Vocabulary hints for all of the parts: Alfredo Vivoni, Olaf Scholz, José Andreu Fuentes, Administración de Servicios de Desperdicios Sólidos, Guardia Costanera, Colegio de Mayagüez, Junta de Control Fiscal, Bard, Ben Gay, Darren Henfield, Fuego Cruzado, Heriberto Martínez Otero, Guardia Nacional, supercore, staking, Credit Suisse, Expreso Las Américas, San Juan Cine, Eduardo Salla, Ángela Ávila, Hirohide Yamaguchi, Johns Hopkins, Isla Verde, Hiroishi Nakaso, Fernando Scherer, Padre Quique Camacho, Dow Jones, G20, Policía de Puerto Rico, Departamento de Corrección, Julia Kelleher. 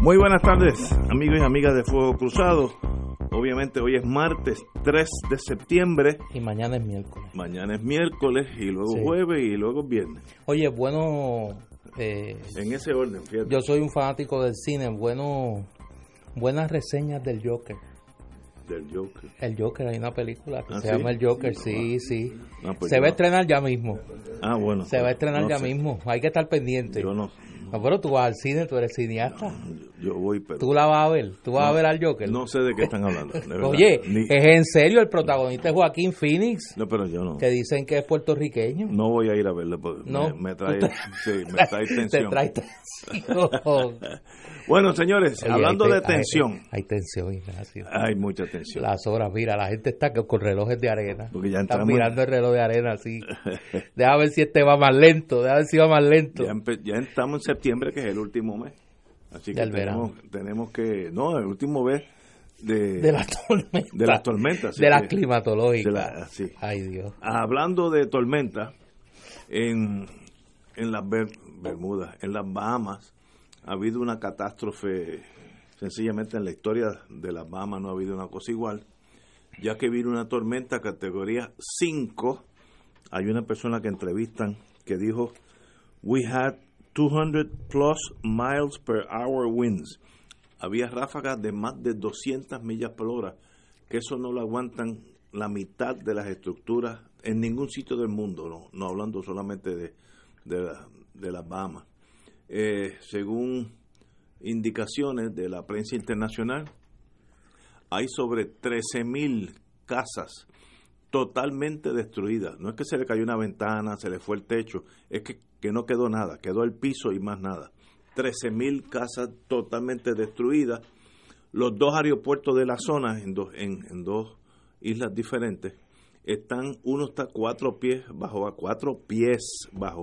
Muy buenas tardes, amigos y amigas de Fuego Cruzado. Obviamente hoy es martes 3 de septiembre. Y mañana es miércoles. Mañana es miércoles y luego jueves y luego viernes. Oye, bueno... en ese orden, fíjate. Yo soy un fanático del cine. Buenas reseñas del Joker. ¿Del Joker? El Joker, hay una película que se llama El Joker, sí. No, pues se va a estrenar ya mismo. Ah, bueno. Se va a estrenar ya mismo. Hay que estar pendiente. Yo no. No, pero tú vas al cine, tú eres cineasta. Yo voy, pero... Tú la vas a ver, tú vas a ver al Joker. No sé de qué están hablando. Oye, es en serio, el protagonista es Joaquín Phoenix. No, pero yo no. Que dicen que es puertorriqueño. No voy a ir a verla, porque no, me trae, me trae tensión. Te trae tensión. Bueno, señores, oye, hablando de tensión. Hay tensión, Ignacio. Hay mucha tensión. Las horas, mira, la gente está con relojes de arena. Porque ya están mirando el reloj de arena, así. Deja ver si este va más lento, Ya estamos en septiembre, que es el último mes. Así que tenemos que... No, el último mes de las tormentas. De las tormentas. De las climatológicas. Ay, Dios. Hablando de tormentas, en las Bermudas, en las Bahamas, ha habido una catástrofe. Sencillamente en la historia de las Bahamas no ha habido una cosa igual. Ya que vino una tormenta categoría 5, hay una persona que entrevistan que dijo, we had 200 plus miles per hour winds. Había ráfagas de más de 200 millas por hora, que eso no lo aguantan la mitad de las estructuras en ningún sitio del mundo, no hablando solamente de las Bahamas. Según indicaciones de la prensa internacional, hay sobre 13,000 casas totalmente destruidas. No es que se le cayó una ventana, se le fue el techo, es que no quedó nada, quedó el piso y más nada. 13,000 casas totalmente destruidas. Los dos aeropuertos de la zona, en dos islas diferentes, están, uno está cuatro pies bajo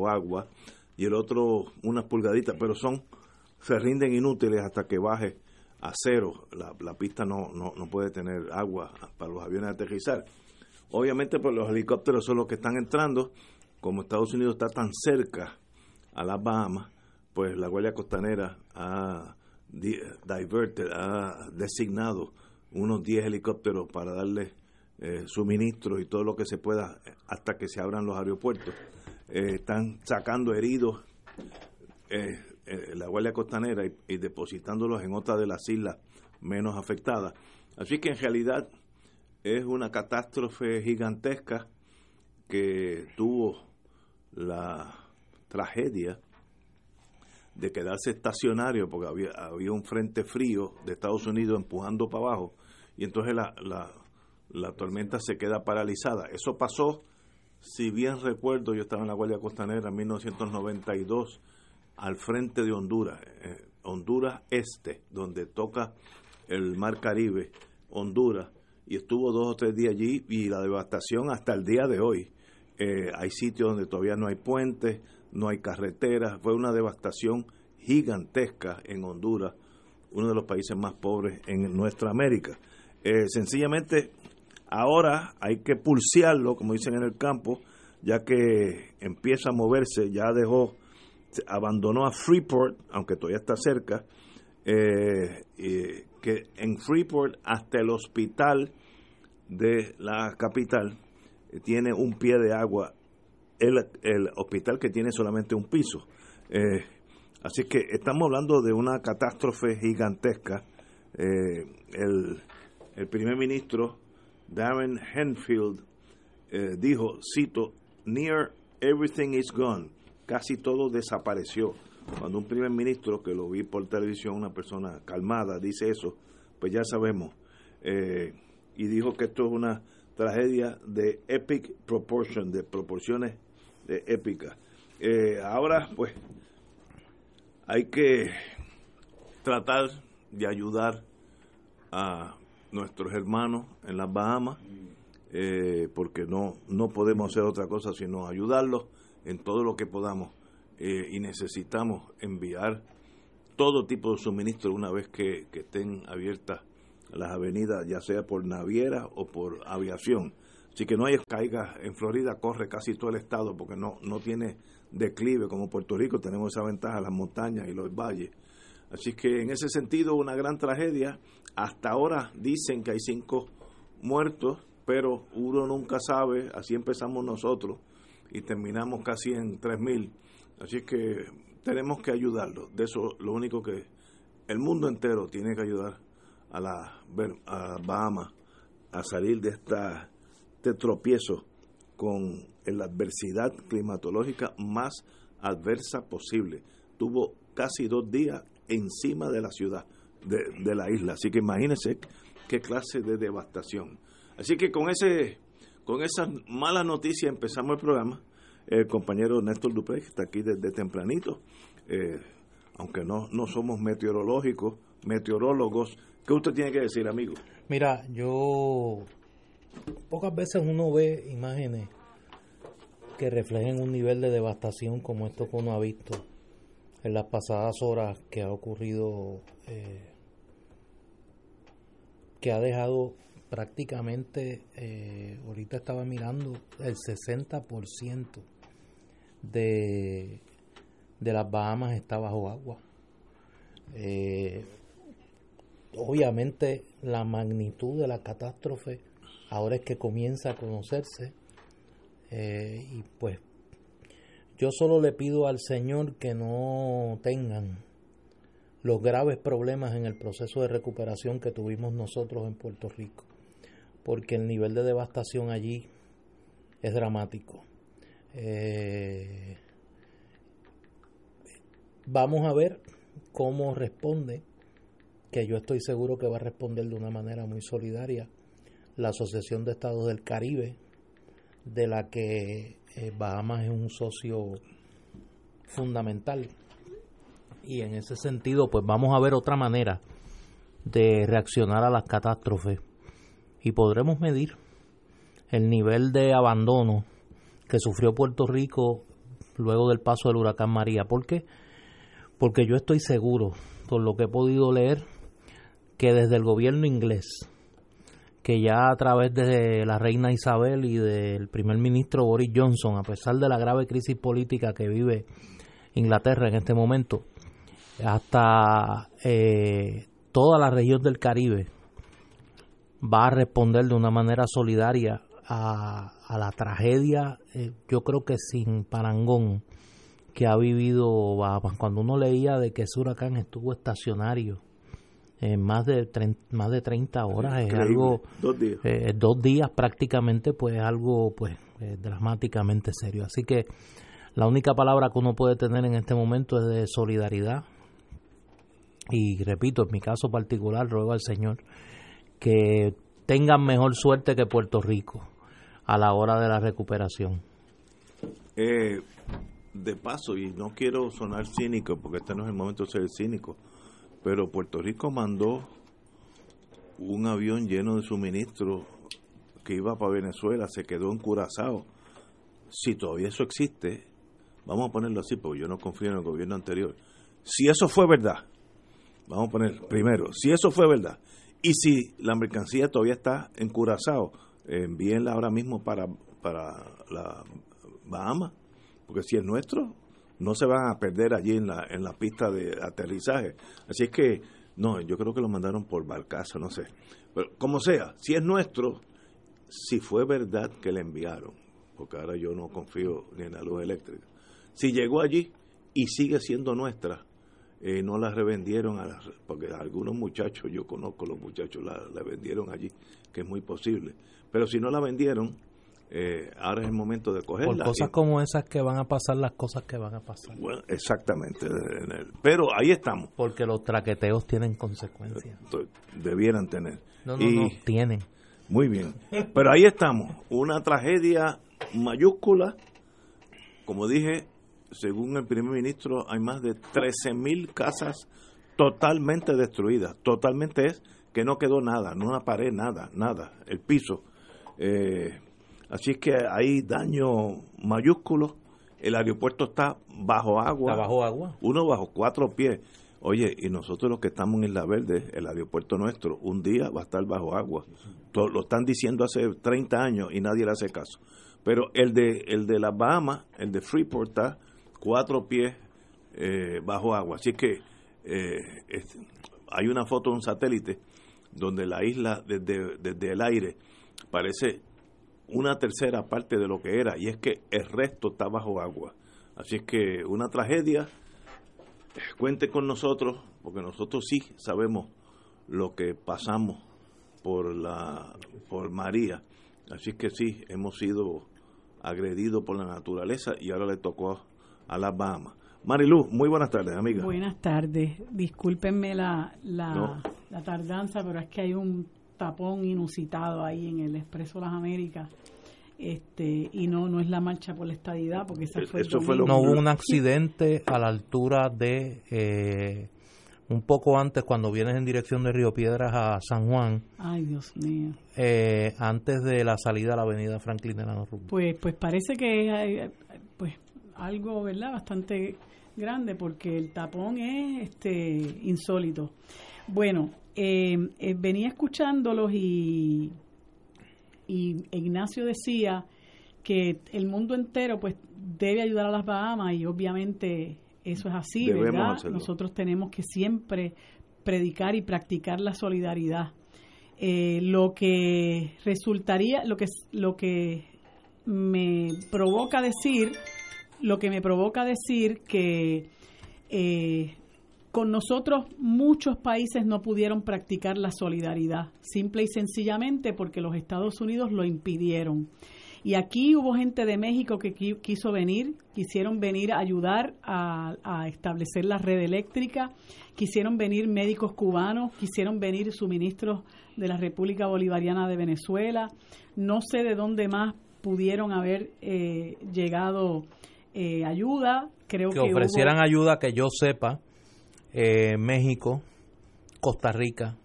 agua y el otro unas pulgaditas, pero se rinden inútiles hasta que baje a cero. La pista no puede tener agua para los aviones aterrizar. Obviamente, pues los helicópteros son los que están entrando. Como Estados Unidos está tan cerca a las Bahamas, pues la Guardia Costanera ha designado unos 10 helicópteros para darle suministros y todo lo que se pueda hasta que se abran los aeropuertos. Están sacando heridos la Guardia Costanera y depositándolos en otra de las islas menos afectadas. Así que en realidad es una catástrofe gigantesca que tuvo la tragedia de quedarse estacionario porque había un frente frío de Estados Unidos empujando para abajo y entonces la tormenta se queda paralizada. Eso pasó, si bien recuerdo, yo estaba en la Guardia Costanera en 1992 al frente de Honduras, Honduras Este, donde toca el Mar Caribe, Honduras, y estuvo 2 o 3 días allí y la devastación hasta el día de hoy. Hay sitios donde todavía no hay puentes, no hay carreteras. Fue una devastación gigantesca en Honduras, uno de los países más pobres en nuestra América. Sencillamente, ahora hay que pulsearlo, como dicen en el campo, ya que empieza a moverse, ya abandonó a Freeport, aunque todavía está cerca, que en Freeport hasta el hospital de la capital tiene un pie de agua, el hospital que tiene solamente un piso. Así que estamos hablando de una catástrofe gigantesca. El primer ministro Darren Henfield dijo, cito, near everything is gone, casi todo desapareció. Cuando un primer ministro, que lo vi por televisión, una persona calmada, dice eso, pues ya sabemos. Y dijo que esto es una tragedia de epic proportion, de proporciones épicas. Ahora, pues, hay que tratar de ayudar a nuestros hermanos en las Bahamas, porque no podemos hacer otra cosa sino ayudarlos en todo lo que podamos, y necesitamos enviar todo tipo de suministro una vez que estén abiertas las avenidas, ya sea por naviera o por aviación. Así que no hay caigas. En Florida corre casi todo el estado porque no tiene declive. Como Puerto Rico tenemos esa ventaja, las montañas y los valles. Así que en ese sentido una gran tragedia. Hasta ahora dicen que hay 5 muertos, pero uno nunca sabe. Así empezamos nosotros y terminamos casi en 3.000. Así que tenemos que ayudarlos. De eso lo único que el mundo entero tiene que ayudar a Bahamas a salir de este tropiezo con la adversidad climatológica más adversa posible. Tuvo casi 2 días encima de la ciudad, de la isla. Así que imagínense qué clase de devastación. Así que con esas malas noticias empezamos el programa. El compañero Néstor Duprey, que está aquí desde tempranito, aunque no somos meteorólogos. ¿Qué usted tiene que decir, amigo? Mira, yo pocas veces uno ve imágenes que reflejen un nivel de devastación como esto que uno ha visto en las pasadas horas, que ha ocurrido, que ha dejado prácticamente, ahorita estaba mirando, el 60% de las Bahamas está bajo agua. Obviamente la magnitud de la catástrofe ahora es que comienza a conocerse, y pues yo solo le pido al Señor que no tengan los graves problemas en el proceso de recuperación que tuvimos nosotros en Puerto Rico, porque el nivel de devastación allí es dramático. Vamos a ver cómo responde, que yo estoy seguro que va a responder de una manera muy solidaria, la Asociación de Estados del Caribe, de la que Bahamas es un socio fundamental. Y en ese sentido, pues vamos a ver otra manera de reaccionar a las catástrofes y podremos medir el nivel de abandono que sufrió Puerto Rico luego del paso del huracán María. ¿Por qué? Porque yo estoy seguro, por lo que he podido leer, que desde el gobierno inglés, que ya a través de la Reina Isabel y del primer ministro Boris Johnson, a pesar de la grave crisis política que vive Inglaterra en este momento, hasta toda la región del Caribe va a responder de una manera solidaria a la tragedia, yo creo que sin parangón, que ha vivido Bahamas. Cuando uno leía de que ese huracán estuvo estacionario más de 30 horas, es algo, 2 días prácticamente, pues algo dramáticamente serio. Así que la única palabra que uno puede tener en este momento es de solidaridad, y repito, en mi caso particular, ruego al Señor que tengan mejor suerte que Puerto Rico a la hora de la recuperación. De paso, y no quiero sonar cínico, porque este no es el momento de ser cínico, pero Puerto Rico mandó un avión lleno de suministros que iba para Venezuela, se quedó en Curazao. Si todavía eso existe, vamos a ponerlo así, porque yo no confío en el gobierno anterior. Si eso fue verdad, vamos a poner primero, si eso fue verdad, y si la mercancía todavía está en Curazao, envíenla ahora mismo para la Bahamas, porque si es nuestro, no se van a perder allí en la pista de aterrizaje. Así es que, no, yo creo que lo mandaron por barcaza, no sé. Pero como sea, si es nuestro, si fue verdad que le enviaron, porque ahora yo no confío ni en la luz eléctrica. Si llegó allí y sigue siendo nuestra, no la revendieron, porque algunos muchachos, yo conozco los muchachos, la vendieron allí, que es muy posible. Pero si no la vendieron, ahora es el momento de cogerla. Por cosas como esas que van a pasar, las cosas que van a pasar. Bueno, exactamente. Pero ahí estamos. Porque los traqueteos tienen consecuencias. Debieran tener. No, tienen. Muy bien. Pero ahí estamos. Una tragedia mayúscula. Como dije, según el primer ministro, hay más de 13.000 casas totalmente destruida, totalmente es que no quedó nada, no una pared, nada, el piso. Así es que hay daño mayúsculo, el aeropuerto está bajo agua. ¿Está bajo agua? Uno bajo 4 pies. Oye, y nosotros los que estamos en Isla Verde, el aeropuerto nuestro, un día va a estar bajo agua. Lo están diciendo hace 30 años y nadie le hace caso. Pero el de las Bahamas, el de Freeport, está 4 pies bajo agua. Así que hay una foto de un satélite donde la isla desde el aire parece una tercera parte de lo que era, y es que el resto está bajo agua. Así es que una tragedia. Cuente con nosotros, porque nosotros sí sabemos lo que pasamos por María. Así que sí, hemos sido agredidos por la naturaleza y ahora le tocó a las Bahamas. Marilú, muy buenas tardes, amiga. Buenas tardes. Discúlpenme la tardanza, pero es que hay un tapón inusitado ahí en el Expreso Las Américas. Y no es la marcha por la estadidad, porque esa fue no hubo un accidente a la altura de un poco antes, cuando vienes en dirección de Río Piedras a San Juan. Ay, Dios mío. Antes de la salida a la Avenida Franklin Delano Roosevelt. Pues parece que pues algo, ¿verdad?, bastante grande, porque el tapón es insólito. Bueno, venía escuchándolos y Ignacio decía que el mundo entero pues debe ayudar a las Bahamas, y obviamente eso es así, debemos, ¿verdad?, hacerlo. Nosotros tenemos que siempre predicar y practicar la solidaridad. Lo que resultaría, lo que me provoca decir que con nosotros muchos países no pudieron practicar la solidaridad, simple y sencillamente porque los Estados Unidos lo impidieron. Y aquí hubo gente de México que quisieron venir a ayudar a establecer la red eléctrica, quisieron venir médicos cubanos, quisieron venir suministros de la República Bolivariana de Venezuela. No sé de dónde más pudieron haber llegado ayuda. Creo que ofrecieran ayuda, que yo sepa. México, Costa Rica,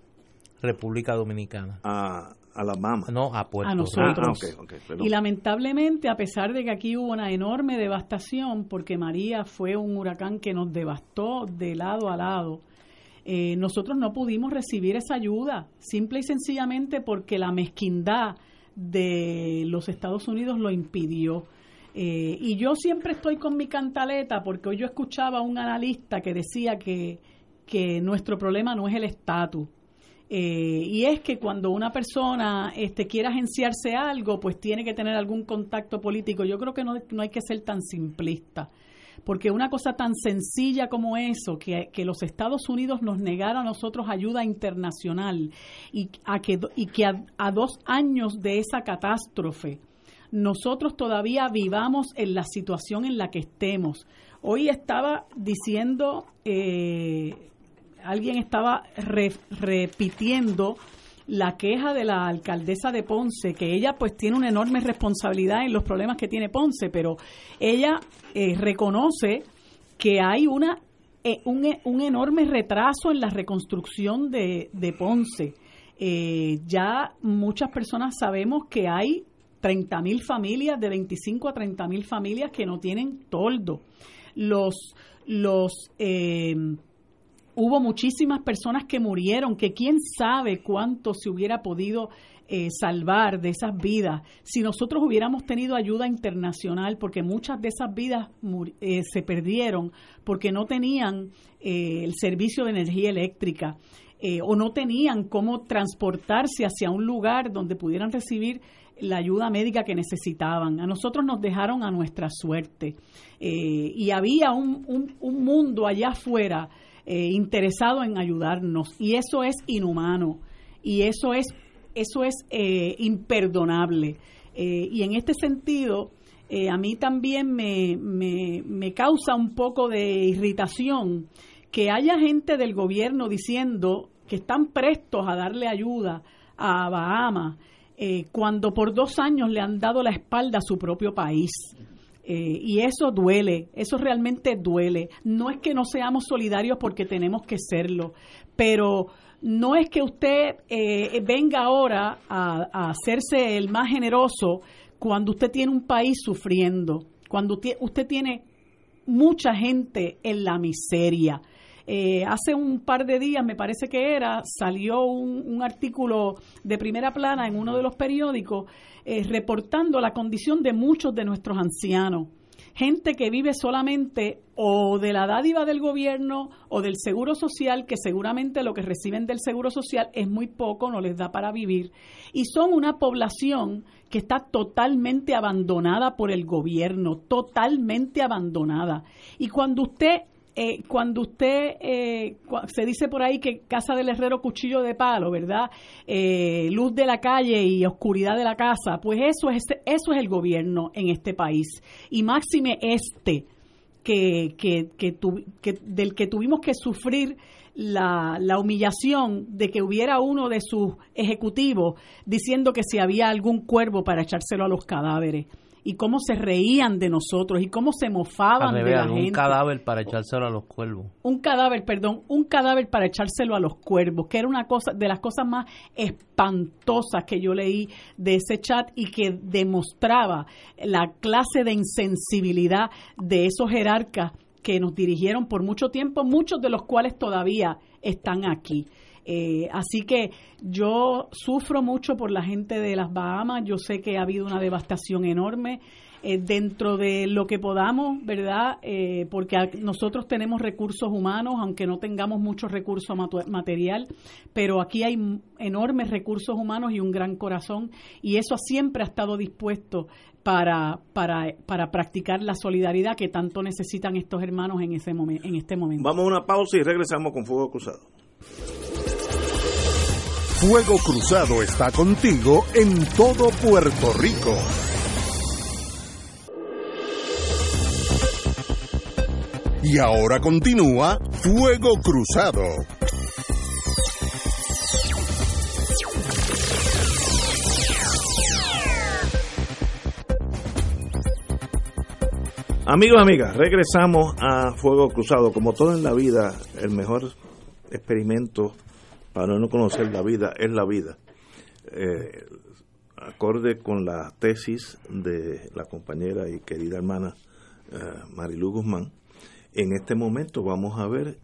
República Dominicana. A las Bahamas. No, a Puerto Rico. A nosotros. Okay, y lamentablemente, a pesar de que aquí hubo una enorme devastación, porque María fue un huracán que nos devastó de lado a lado, nosotros no pudimos recibir esa ayuda, simple y sencillamente porque la mezquindad de los Estados Unidos lo impidió. Y yo siempre estoy con mi cantaleta, porque hoy yo escuchaba a un analista que decía que nuestro problema no es el estatus, y es que cuando una persona quiere agenciarse algo, pues tiene que tener algún contacto político. Yo creo que no hay que ser tan simplista, porque una cosa tan sencilla como eso, que los Estados Unidos nos negara a nosotros ayuda internacional, y que a 2 años de esa catástrofe nosotros todavía vivamos en la situación en la que estemos. Hoy estaba diciendo, alguien estaba repitiendo la queja de la alcaldesa de Ponce, que ella pues tiene una enorme responsabilidad en los problemas que tiene Ponce, pero ella reconoce que hay un enorme retraso en la reconstrucción de Ponce. Ya muchas personas sabemos que hay 30.000 familias, de 25 a 30.000 familias que no tienen toldo. Hubo muchísimas personas que murieron, que quién sabe cuánto se hubiera podido salvar de esas vidas si nosotros hubiéramos tenido ayuda internacional, porque muchas de esas vidas se perdieron porque no tenían el servicio de energía eléctrica, o no tenían cómo transportarse hacia un lugar donde pudieran recibir la ayuda médica que necesitaban. A nosotros nos dejaron a nuestra suerte, y había un mundo allá afuera interesado en ayudarnos, y eso es inhumano, y eso es imperdonable, y en este sentido a mí también me causa un poco de irritación que haya gente del gobierno diciendo que están prestos a darle ayuda a Bahamas, cuando por 2 años le han dado la espalda a su propio país. Y eso duele, eso realmente duele. No es que no seamos solidarios porque tenemos que serlo, pero no es que usted venga ahora a hacerse el más generoso cuando usted tiene un país sufriendo, cuando usted tiene mucha gente en la miseria. Hace un par de días, me parece que era, salió un artículo de primera plana en uno de los periódicos reportando la condición de muchos de nuestros ancianos. Gente que vive solamente o de la dádiva del gobierno o del seguro social, que seguramente lo que reciben del seguro social es muy poco, no les da para vivir. Y son una población que está totalmente abandonada por el gobierno, totalmente abandonada. Y cuando usted se dice por ahí que casa del herrero, cuchillo de palo, ¿verdad? Luz de la calle y oscuridad de la casa, pues eso es el gobierno en este país. Y máxime del que tuvimos que sufrir la humillación de que hubiera uno de sus ejecutivos diciendo que si había algún cuervo para echárselo a los cadáveres. Y cómo se reían de nosotros y cómo se mofaban de la gente. Un cadáver para echárselo a los cuervos. Un cadáver para echárselo a los cuervos, que era una cosa de las cosas más espantosas que yo leí de ese chat y que demostraba la clase de insensibilidad de esos jerarcas que nos dirigieron por mucho tiempo, muchos de los cuales todavía están aquí. Así que yo sufro mucho por la gente de las Bahamas. Yo sé que ha habido una devastación enorme dentro de lo que podamos, ¿verdad? Porque nosotros tenemos recursos humanos, aunque no tengamos muchos recursos material, pero aquí hay enormes recursos humanos y un gran corazón, y eso siempre ha estado dispuesto para practicar la solidaridad que tanto necesitan estos hermanos en este momento. Vamos a una pausa y regresamos con Fuego Cruzado. Fuego Cruzado está contigo en todo Puerto Rico. Y ahora continúa Fuego Cruzado. Amigos, amigas, regresamos a Fuego Cruzado. Como todo en la vida, el mejor experimento para no conocer la vida es la vida. Acorde con la tesis de la compañera y querida hermana Marilú Guzmán, en este momento vamos a ver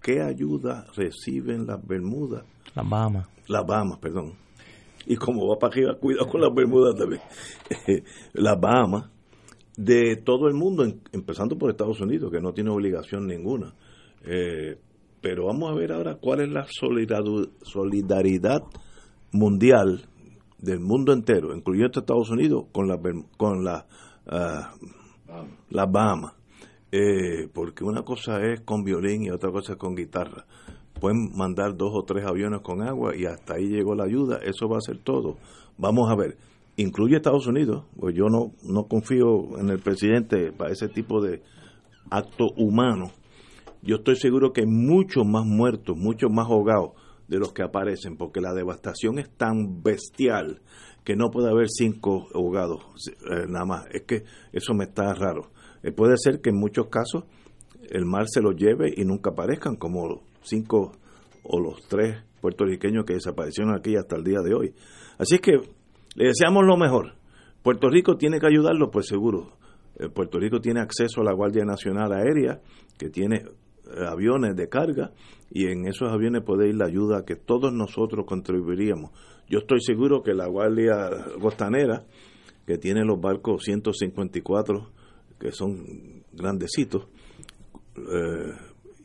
qué ayuda reciben las Bermudas. Las Bahamas. Las Bahamas, perdón. Y como va para arriba, cuidado con las Bermudas también. Las Bahamas de todo el mundo, empezando por Estados Unidos, que no tiene obligación ninguna. Pero vamos a ver ahora cuál es la solidaridad mundial del mundo entero, incluyendo Estados Unidos, con las Bahamas. Porque una cosa es con violín y otra cosa es con guitarra. Pueden mandar 2 o 3 aviones con agua y hasta ahí llegó la ayuda. Eso va a ser todo. Vamos a ver. Incluye Estados Unidos. Pues yo no confío en el presidente para ese tipo de acto humano. Yo estoy seguro que hay muchos más muertos, muchos más ahogados de los que aparecen, porque la devastación es tan bestial que no puede haber 5 ahogados nada más. Es que eso me está raro. Puede ser que en muchos casos el mar se los lleve y nunca aparezcan, como los 5 o los 3 puertorriqueños que desaparecieron aquí hasta el día de hoy. Así es que le deseamos lo mejor. Puerto Rico tiene que ayudarlo, pues seguro. Puerto Rico tiene acceso a la Guardia Nacional Aérea, que tiene aviones de carga, y en esos aviones puede ir la ayuda que todos nosotros contribuiríamos. Yo estoy seguro que la Guardia Costanera, que tiene los barcos 154, que son grandecitos,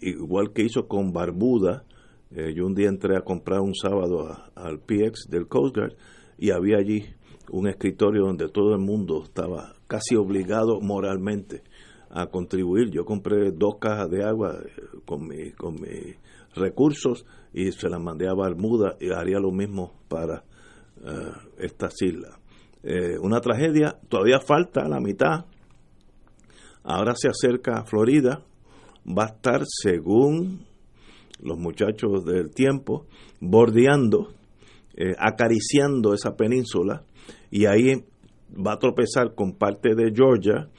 igual que hizo con Barbuda. Yo un día entré a comprar un sábado al PX del Coast Guard, y había allí un escritorio donde todo el mundo estaba casi obligado moralmente a contribuir. Yo compré 2 cajas de agua con mis recursos y se las mandé a Bermuda, y haría lo mismo para estas islas. Una tragedia, todavía falta la mitad. Ahora se acerca a Florida, va a estar, según los muchachos del tiempo, bordeando, acariciando esa península, y ahí va a tropezar con parte de Georgia,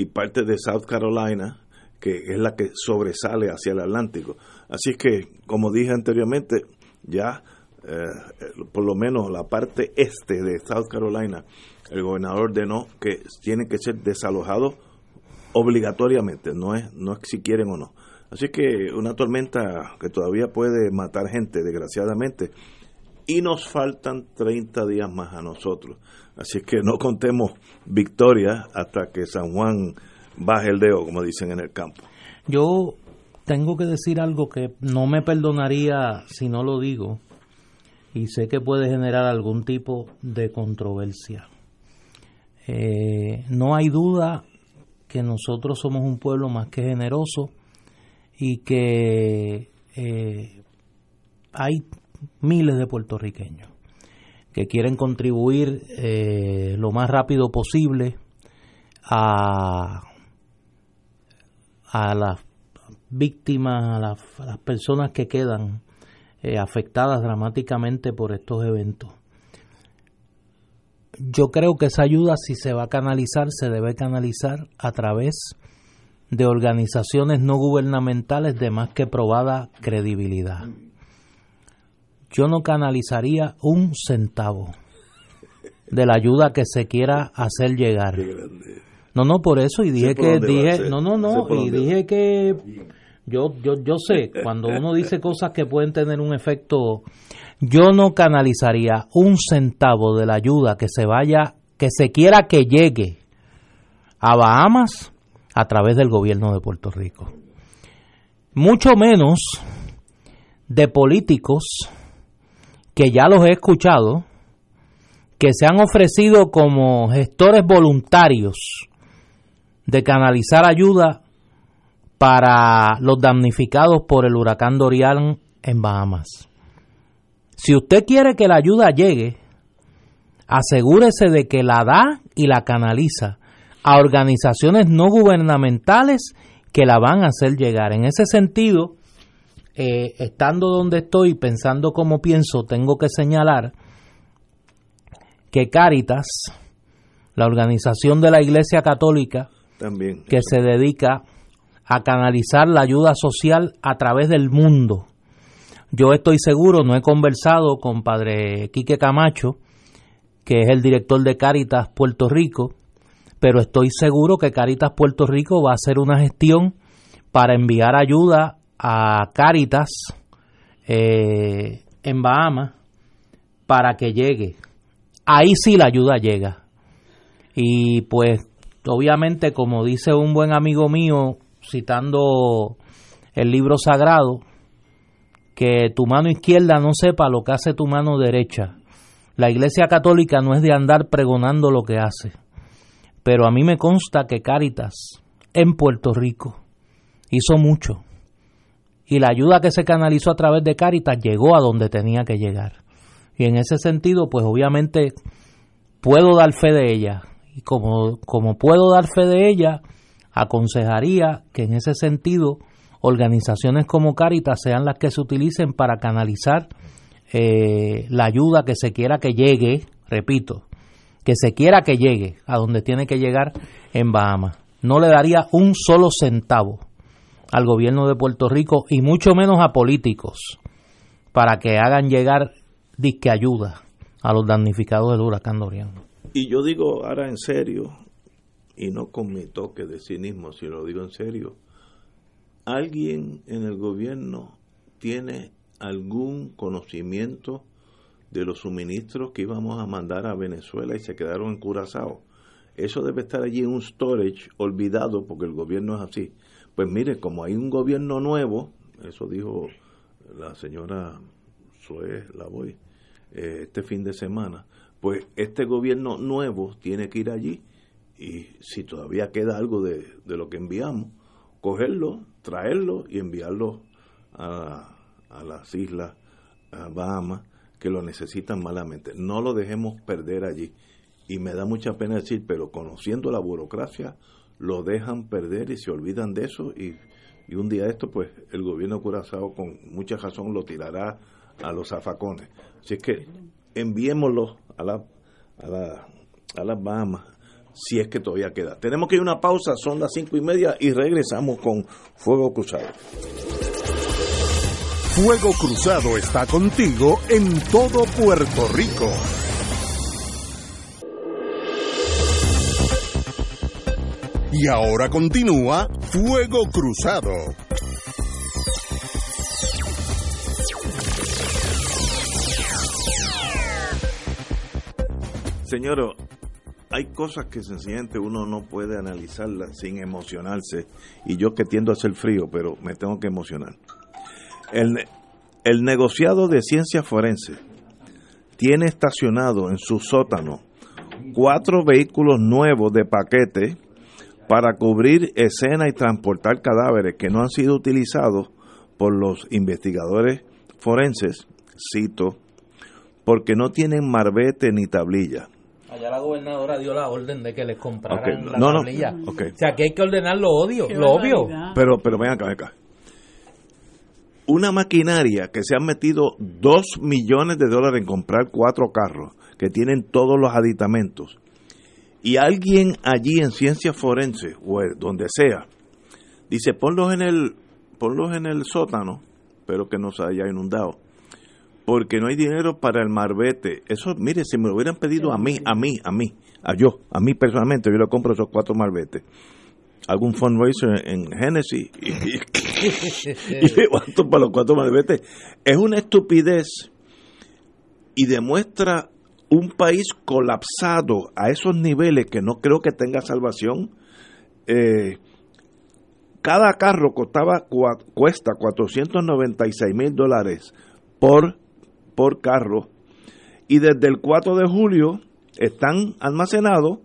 y parte de South Carolina, que es la que sobresale hacia el Atlántico. Así que, como dije anteriormente, ya por lo menos la parte este de South Carolina, el gobernador ordenó que tienen que ser desalojados obligatoriamente, no es si quieren o no. Así que una tormenta que todavía puede matar gente, desgraciadamente, y nos faltan 30 días más a nosotros. Así que no contemos victorias hasta que San Juan baje el dedo, como dicen en el campo. Yo tengo que decir algo que no me perdonaría si no lo digo, y sé que puede generar algún tipo de controversia. No hay duda que nosotros somos un pueblo más que generoso y que hay miles de puertorriqueños que quieren contribuir lo más rápido posible a las víctimas, a las personas que quedan afectadas dramáticamente por estos eventos. Yo creo que esa ayuda, si se va a canalizar, se debe canalizar a través de organizaciones no gubernamentales de más que probada credibilidad. Yo no canalizaría un centavo de la ayuda que se quiera hacer llegar. No, por eso, y dije que dije que yo sé, cuando uno dice cosas que pueden tener un efecto, yo no canalizaría un centavo de la ayuda que se vaya, que se quiera que llegue a Bahamas a través del gobierno de Puerto Rico. Mucho menos de políticos que ya los he escuchado, que se han ofrecido como gestores voluntarios de canalizar ayuda para los damnificados por el huracán Dorian en Bahamas. Si usted quiere que la ayuda llegue, asegúrese de que la da y la canaliza a organizaciones no gubernamentales que la van a hacer llegar. En ese sentido, estando donde estoy, pensando como pienso, tengo que señalar que Cáritas, la organización de la Iglesia Católica, también, que se dedica a canalizar la ayuda social a través del mundo. Yo estoy seguro, no he conversado con Padre Quique Camacho, que es el director de Cáritas Puerto Rico, pero estoy seguro que Cáritas Puerto Rico va a hacer una gestión para enviar ayuda a Cáritas en Bahamas para que llegue. Ahí sí la ayuda llega. Y pues, obviamente, como dice un buen amigo mío, citando el libro sagrado, que tu mano izquierda no sepa lo que hace tu mano derecha. La Iglesia Católica no es de andar pregonando lo que hace. Pero a mí me consta que Cáritas, en Puerto Rico, hizo mucho. Y la ayuda que se canalizó a través de Cáritas llegó a donde tenía que llegar. Y en ese sentido, pues obviamente puedo dar fe de ella. Y como puedo dar fe de ella, aconsejaría que en ese sentido organizaciones como Cáritas sean las que se utilicen para canalizar la ayuda que se quiera que llegue, repito, que se quiera que llegue a donde tiene que llegar en Bahamas. No le daría un solo centavo al gobierno de Puerto Rico y mucho menos a políticos para que hagan llegar disque ayuda a los damnificados del huracán Dorian. Y yo digo ahora en serio, y no con mi toque de cinismo, sino digo en serio, ¿alguien en el gobierno tiene algún conocimiento de los suministros que íbamos a mandar a Venezuela y se quedaron en Curazao? Eso debe estar allí en un storage olvidado porque el gobierno es así. Pues mire, como hay un gobierno nuevo, eso dijo la señora Zoe Laboy, este fin de semana, pues este gobierno nuevo tiene que ir allí y si todavía queda algo de lo que enviamos, cogerlo, traerlo y enviarlo a las islas Bahamas, que lo necesitan malamente. No lo dejemos perder allí. Y me da mucha pena decir, pero conociendo la burocracia, lo dejan perder y se olvidan de eso y un día esto, pues el gobierno de Curazao con mucha razón lo tirará a los zafacones. Así que enviémoslo a las Bahamas si es que todavía queda. Tenemos que ir a una pausa, son las 5:30 y regresamos con Fuego Cruzado. Fuego Cruzado está contigo en todo Puerto Rico. Y ahora continúa Fuego Cruzado. Señor, hay cosas que sencillamente uno no puede analizarlas sin emocionarse. Y yo que tiendo a hacer frío, pero me tengo que emocionar. El negociado de ciencias forenses tiene estacionado en su sótano 4 vehículos nuevos de paquete para cubrir escenas y transportar cadáveres que no han sido utilizados por los investigadores forenses, cito, porque no tienen marbete ni tablilla. Allá la gobernadora dio la orden de que les compraran la tablilla. Okay. O sea, que hay que ordenar lo obvio. Pero ven acá. Una maquinaria que se han metido $2 millones en comprar 4 carros, que tienen todos los aditamentos, y alguien allí en ciencias forenses o donde sea dice ponlos en el sótano, pero que no se haya inundado porque no hay dinero para el marbete. Eso, mire, si me lo hubieran pedido a mí personalmente, yo le compro esos 4 marbetes, algún fundraiser en Genesis y levanto para los 4 marbetes. Es una estupidez y demuestra un país colapsado a esos niveles que no creo que tenga salvación. Cada carro cuesta $496,000 por carro, y desde el 4 de julio están almacenados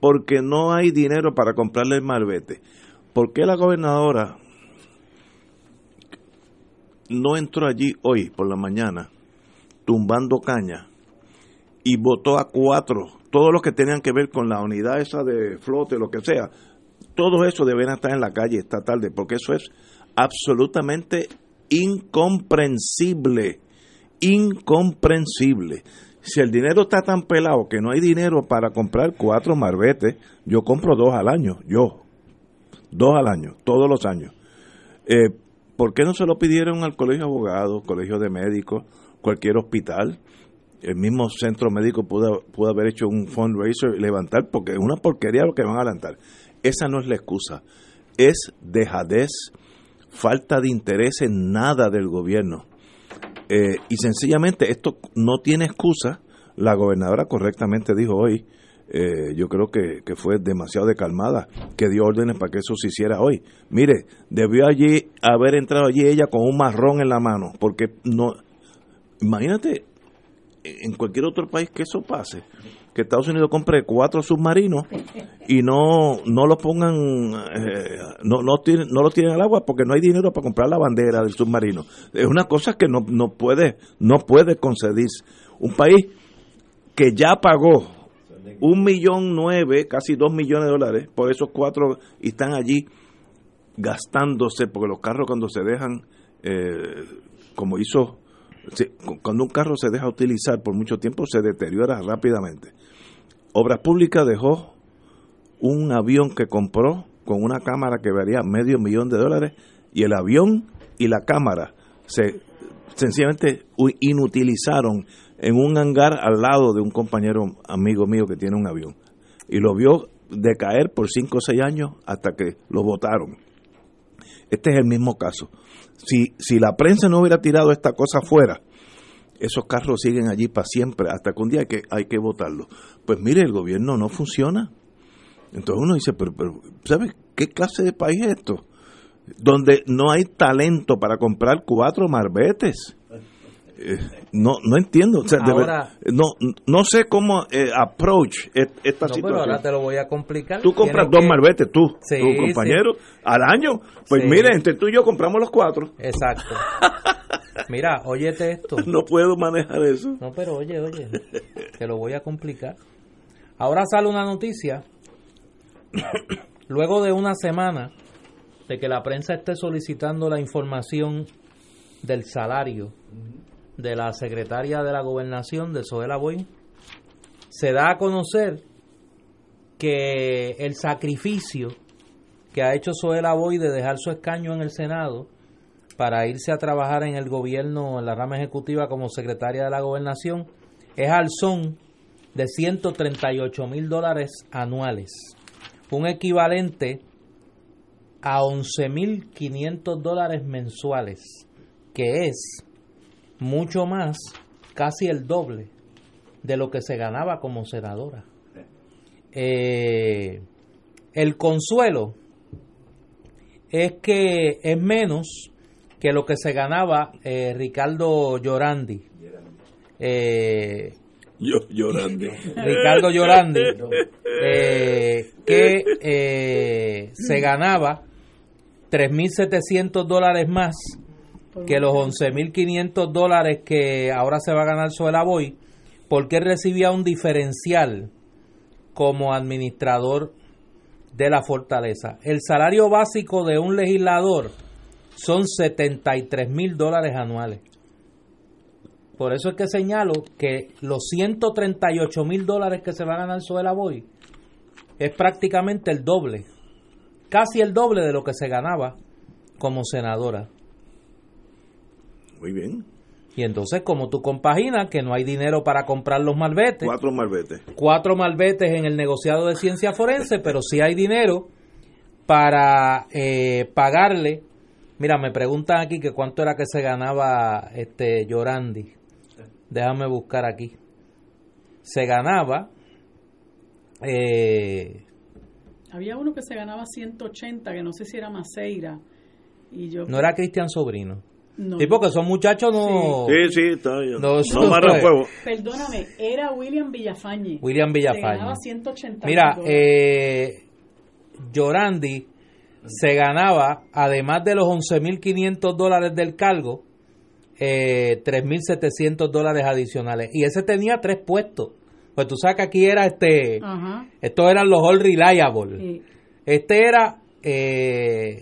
porque no hay dinero para comprarle el marbete. ¿Por qué la gobernadora no entró allí hoy por la mañana tumbando caña y votó a 4, todos los que tenían que ver con la unidad esa de flote, lo que sea? Todo eso deben estar en la calle esta tarde, porque eso es absolutamente incomprensible. Si el dinero está tan pelado que no hay dinero para comprar 4 marbetes, yo compro 2 al año, todos los años. ¿Por qué no se lo pidieron al Colegio de Abogados, Colegio de Médicos, cualquier hospital? El mismo centro médico pudo haber hecho un fundraiser y levantar, porque es una porquería lo que van a levantar. Esa no es la excusa, es dejadez, falta de interés en nada del gobierno. Y sencillamente esto no tiene excusa. La gobernadora correctamente dijo hoy, yo creo que fue demasiado calmada, que dio órdenes para que eso se hiciera hoy. Mire, debió haber entrado allí ella con un marrón en la mano, porque no, imagínate en cualquier otro país que eso pase, que Estados Unidos compre 4 submarinos y no los pongan, no los tiren al agua porque no hay dinero para comprar la bandera del submarino. Es una cosa que no puede concedirse. Un país que ya pagó $1,900,000, casi $2 millones por esos 4, y están allí gastándose, porque los carros cuando se dejan, como hizo... Cuando un carro se deja utilizar por mucho tiempo, se deteriora rápidamente. Obras Públicas dejó un avión que compró con una cámara que valía $500,000, y el avión y la cámara se sencillamente inutilizaron en un hangar al lado de un compañero amigo mío que tiene un avión, y lo vio decaer por 5 o 6 años hasta que lo botaron. Este es el mismo caso. Si la prensa no hubiera tirado esta cosa fuera, esos carros siguen allí para siempre, hasta que un día hay que botarlos. Pues mire, el gobierno no funciona. Entonces uno dice, pero ¿sabes qué clase de país es esto? Donde no hay talento para comprar 4 marbetes. No entiendo. O sea, ahora, no sé cómo approach esta situación. Pero ahora te lo voy a complicar. Tú compras 2 marbetes, tu compañero, al año. Pues mira, entre tú y yo compramos los 4. Exacto. Mira, óyete esto. No puedo manejar eso. No, pero oye, te lo voy a complicar. Ahora sale una noticia, luego de una semana de que la prensa esté solicitando la información del salario de la secretaria de la Gobernación, de Zoe Laboy, se da a conocer que el sacrificio que ha hecho Zoe Laboy de dejar su escaño en el Senado para irse a trabajar en el gobierno, en la rama ejecutiva como secretaria de la gobernación, es al son de $138,000 anuales, un equivalente a $11,500 mensuales, que es mucho más, casi el doble de lo que se ganaba como senadora. El consuelo es que es menos que lo que se ganaba Ricardo Llerandi. Ricardo Llerandi, que se ganaba $3,700 más que los $11,500 que ahora se va a ganar Zoe Laboy, porque él recibía un diferencial como administrador de la fortaleza. El salario básico de un legislador son $73,000 anuales. Por eso es que señalo que los $138,000 que se va a ganar Zoe Laboy es prácticamente el doble, casi el doble de lo que se ganaba como senadora. Muy bien. Y entonces, como tú compaginas que no hay dinero para comprar los malbetes. Cuatro malbetes en el negociado de ciencia forense, pero sí hay dinero para pagarle. Mira, me preguntan aquí que cuánto era que se ganaba Llerandi. Déjame buscar aquí. Se ganaba... había uno que se ganaba 180, que no sé si era Maceira. Y yo... ¿No era Cristian Sobrino? No. Sí, porque son muchachos no... Sí, está bien. No amarran fuego. Perdóname, era William Villafañe. Se ganaba 180. Mira, Llerandi se ganaba, además de los $11,500 del cargo, $3,700 adicionales. Y ese tenía 3 puestos. Pues tú sabes que aquí era estos eran los All Reliable. Sí. Este era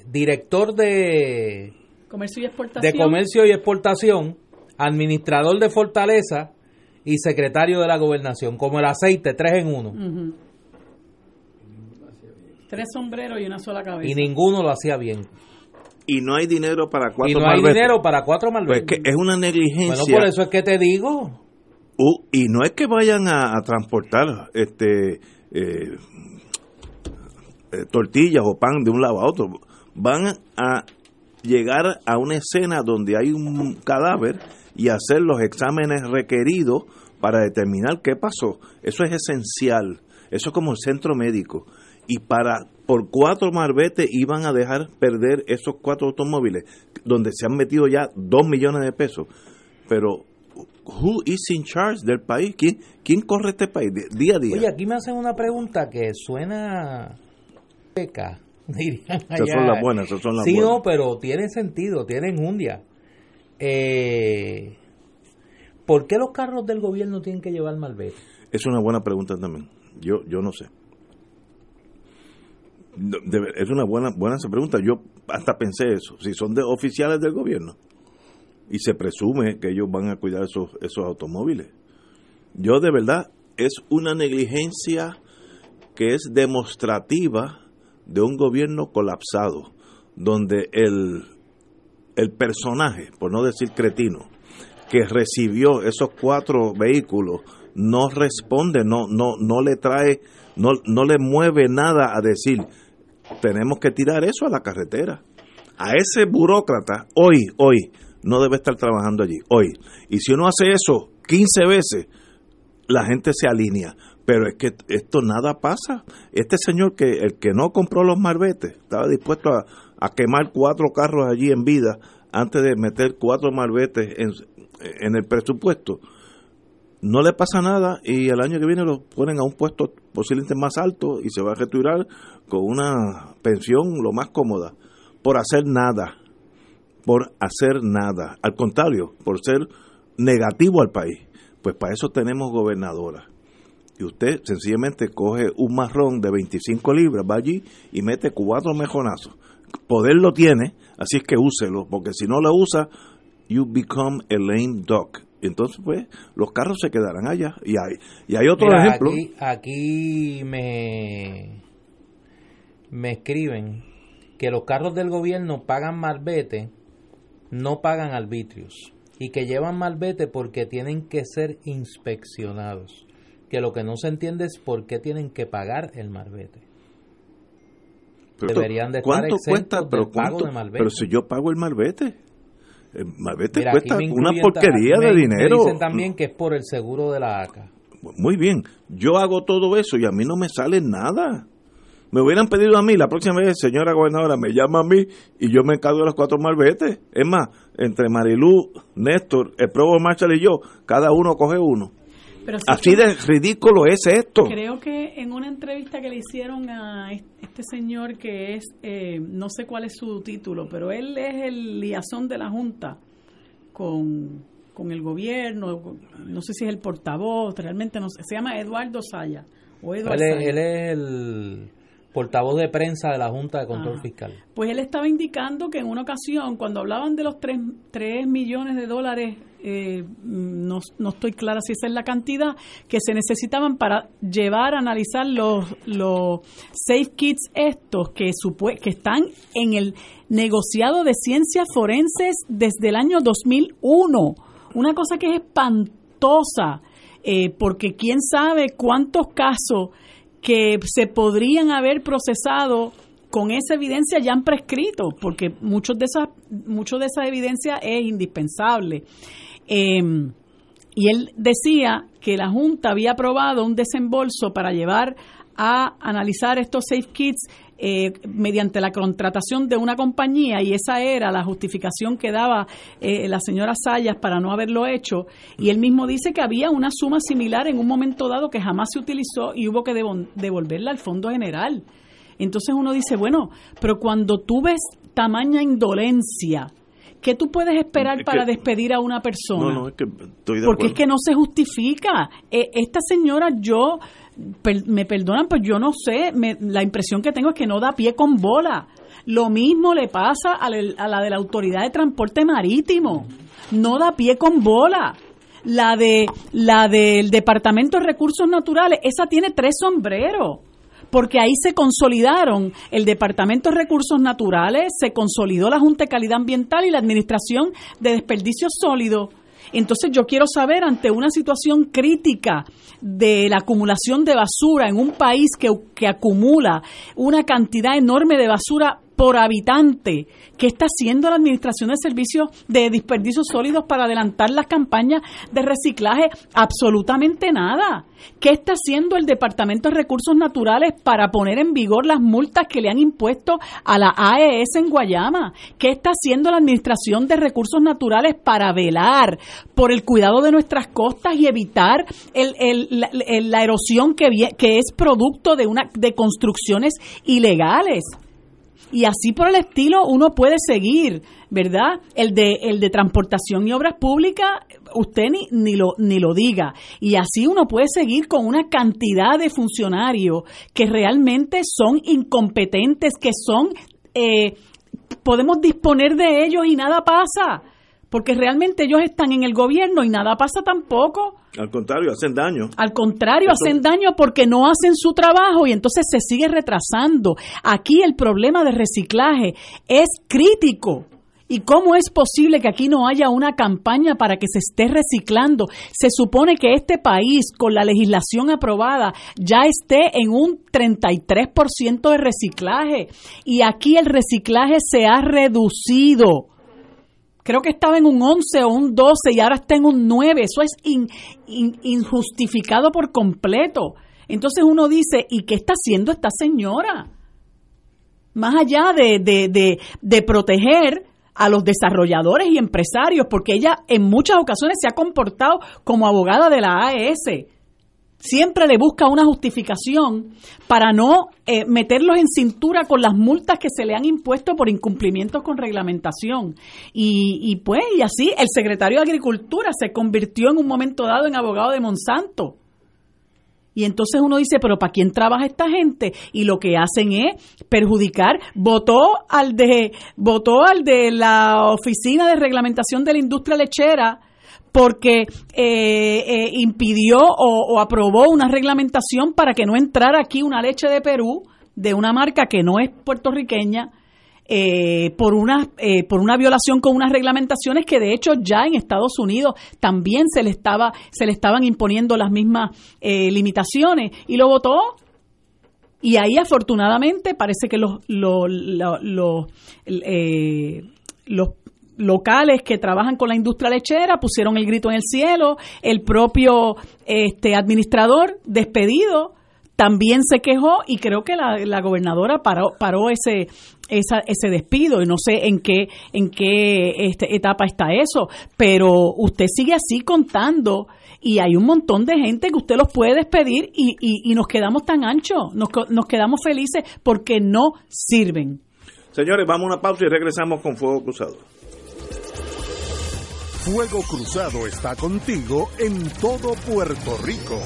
director de... Comercio y Exportación, administrador de Fortaleza y secretario de la Gobernación, como el aceite, 3 en 1. Uh-huh. 3 sombreros y una sola cabeza. Y ninguno lo hacía bien. Y no hay dinero para 4 malbetes. Pues es una negligencia. Bueno, por eso es que te digo. Y no es que vayan a transportar tortillas o pan de un lado a otro. Van a llegar a una escena donde hay un cadáver y hacer los exámenes requeridos para determinar qué pasó. Eso es esencial. Eso es como el centro médico. Y por 4 malbetes iban a dejar perder esos 4 automóviles, donde se han metido ya $2 millones de pesos. Pero, who is in charge del país? ¿Quién corre este país día a día? Oye, aquí me hacen una pregunta que suena peca. Esas son las buenas. Sí, no, pero tiene sentido, tiene enjundia. ¿Por qué los carros del gobierno tienen que llevar malvete? Es una buena pregunta también. Yo no sé. Es una buena esa pregunta. Yo hasta pensé eso. Si son de oficiales del gobierno y se presume que ellos van a cuidar esos automóviles. Yo de verdad, es una negligencia que es demostrativa de un gobierno colapsado, donde el personaje, por no decir cretino, que recibió esos 4 vehículos no responde, no le trae, no le mueve nada a decir, tenemos que tirar eso a la carretera. A ese burócrata, hoy, no debe estar trabajando allí, hoy. Y si uno hace eso 15 veces, la gente se alinea. Pero es que esto nada pasa. Este señor, el que no compró los malbetes, estaba dispuesto a quemar 4 carros allí en vida antes de meter 4 malbetes en el presupuesto. No le pasa nada y el año que viene lo ponen a un puesto posiblemente más alto y se va a retirar con una pensión lo más cómoda. Por hacer nada. Al contrario, por ser negativo al país. Pues para eso tenemos gobernadoras. Y usted sencillamente coge un marrón de 25 libras, va allí y mete 4 mejonazos. Poder lo tiene, así es que úselo, porque si no lo usa, you become a lame duck. Entonces, pues, los carros se quedarán allá. Y hay otro ejemplo. Aquí me escriben que los carros del gobierno pagan malvete, no pagan arbitrios, y que llevan malvete porque tienen que ser inspeccionados, que lo que no se entiende es por qué tienen que pagar el malvete. Pero deberían de estar exentos del pago de malvete. Pero si yo pago el malvete, cuesta una porquería de dinero. Me dicen también que es por el seguro de la ACA. Muy bien, yo hago todo eso y a mí no me sale nada. Me hubieran pedido a mí, la próxima vez, señora gobernadora, me llama a mí y yo me encargo de los 4 malbetes. Es más, entre Marilú, Néstor, el Provo Marshall y yo, cada uno coge uno. Pero así de ridículo es esto. Creo que en una entrevista que le hicieron a este señor que es, no sé cuál es su título, pero él es el liaison de la Junta con el gobierno, no sé si es el portavoz, realmente no sé, se llama Eduardo Salla. Él es el portavoz de prensa de la Junta de Control Fiscal. Pues él estaba indicando que en una ocasión, cuando hablaban de los 3 millones de dólares, no estoy clara si esa es la cantidad, que se necesitaban para llevar a analizar los safe kits estos que están en el negociado de ciencias forenses desde el año 2001. Una cosa que es espantosa, porque quién sabe cuántos casos que se podrían haber procesado con esa evidencia ya han prescrito, porque mucho de esa evidencia es indispensable. Y él decía que la Junta había aprobado un desembolso para llevar a analizar estos safe kits mediante la contratación de una compañía, y esa era la justificación que daba la señora Sayas para no haberlo hecho, y él mismo dice que había una suma similar en un momento dado que jamás se utilizó y hubo que devolverla al Fondo General. Entonces uno dice, bueno, pero cuando tú ves tamaña indolencia, ¿qué tú puedes esperar para despedir a una persona? No, es que estoy de acuerdo. Porque es que no se justifica. Esta señora, me perdonan, pues yo no sé, la impresión que tengo es que no da pie con bola. Lo mismo le pasa a la de la Autoridad de Transporte Marítimo. No da pie con bola. La del Departamento de Recursos Naturales, esa tiene 3 sombreros. Porque ahí se consolidaron el Departamento de Recursos Naturales, se consolidó la Junta de Calidad Ambiental y la Administración de Desperdicios Sólidos. Entonces yo quiero saber, ante una situación crítica de la acumulación de basura en un país que acumula una cantidad enorme de basura por habitante, ¿qué está haciendo la Administración de Servicios de Desperdicios Sólidos para adelantar las campañas de reciclaje? Absolutamente nada. ¿Qué está haciendo el Departamento de Recursos Naturales para poner en vigor las multas que le han impuesto a la AES en Guayama? ¿Qué está haciendo la Administración de Recursos Naturales para velar por el cuidado de nuestras costas y evitar la erosión que es producto de construcciones ilegales? Y así por el estilo uno puede seguir, ¿verdad? El de Transportación y Obras Públicas, usted ni lo diga. Y así uno puede seguir con una cantidad de funcionarios que realmente son incompetentes, que son, podemos disponer de ellos y nada pasa. Porque realmente ellos están en el gobierno y nada pasa tampoco. Al contrario, hacen daño. Al contrario, hacen daño porque no hacen su trabajo y entonces se sigue retrasando. Aquí el problema de reciclaje es crítico. ¿Y cómo es posible que aquí no haya una campaña para que se esté reciclando? Se supone que este país, con la legislación aprobada, ya esté en un 33% de reciclaje. Y aquí el reciclaje se ha reducido. Creo que estaba en un 11 o un 12 y ahora está en un 9. Eso es injustificado por completo. Entonces uno dice, ¿y qué está haciendo esta señora? Más allá de proteger a los desarrolladores y empresarios, porque ella en muchas ocasiones se ha comportado como abogada de la AES. Siempre le busca una justificación para no meterlos en cintura con las multas que se le han impuesto por incumplimientos con reglamentación. Y así el secretario de Agricultura se convirtió en un momento dado en abogado de Monsanto. Y entonces uno dice, ¿pero para quién trabaja esta gente? Y lo que hacen es perjudicar. Votó al de la Oficina de Reglamentación de la Industria Lechera porque impidió o aprobó una reglamentación para que no entrara aquí una leche de Perú de una marca que no es puertorriqueña, por una violación con unas reglamentaciones que de hecho ya en Estados Unidos también se le estaban imponiendo las mismas limitaciones, y lo votó. Y ahí afortunadamente parece que los locales que trabajan con la industria lechera pusieron el grito en el cielo. El propio administrador despedido también se quejó, y creo que la gobernadora paró ese despido, y no sé en qué etapa está eso, pero usted sigue así contando y hay un montón de gente que usted los puede despedir y nos quedamos tan anchos, nos quedamos felices porque no sirven. Señores, vamos a una pausa y regresamos con Fuego Cruzado. Fuego Cruzado está contigo en todo Puerto Rico.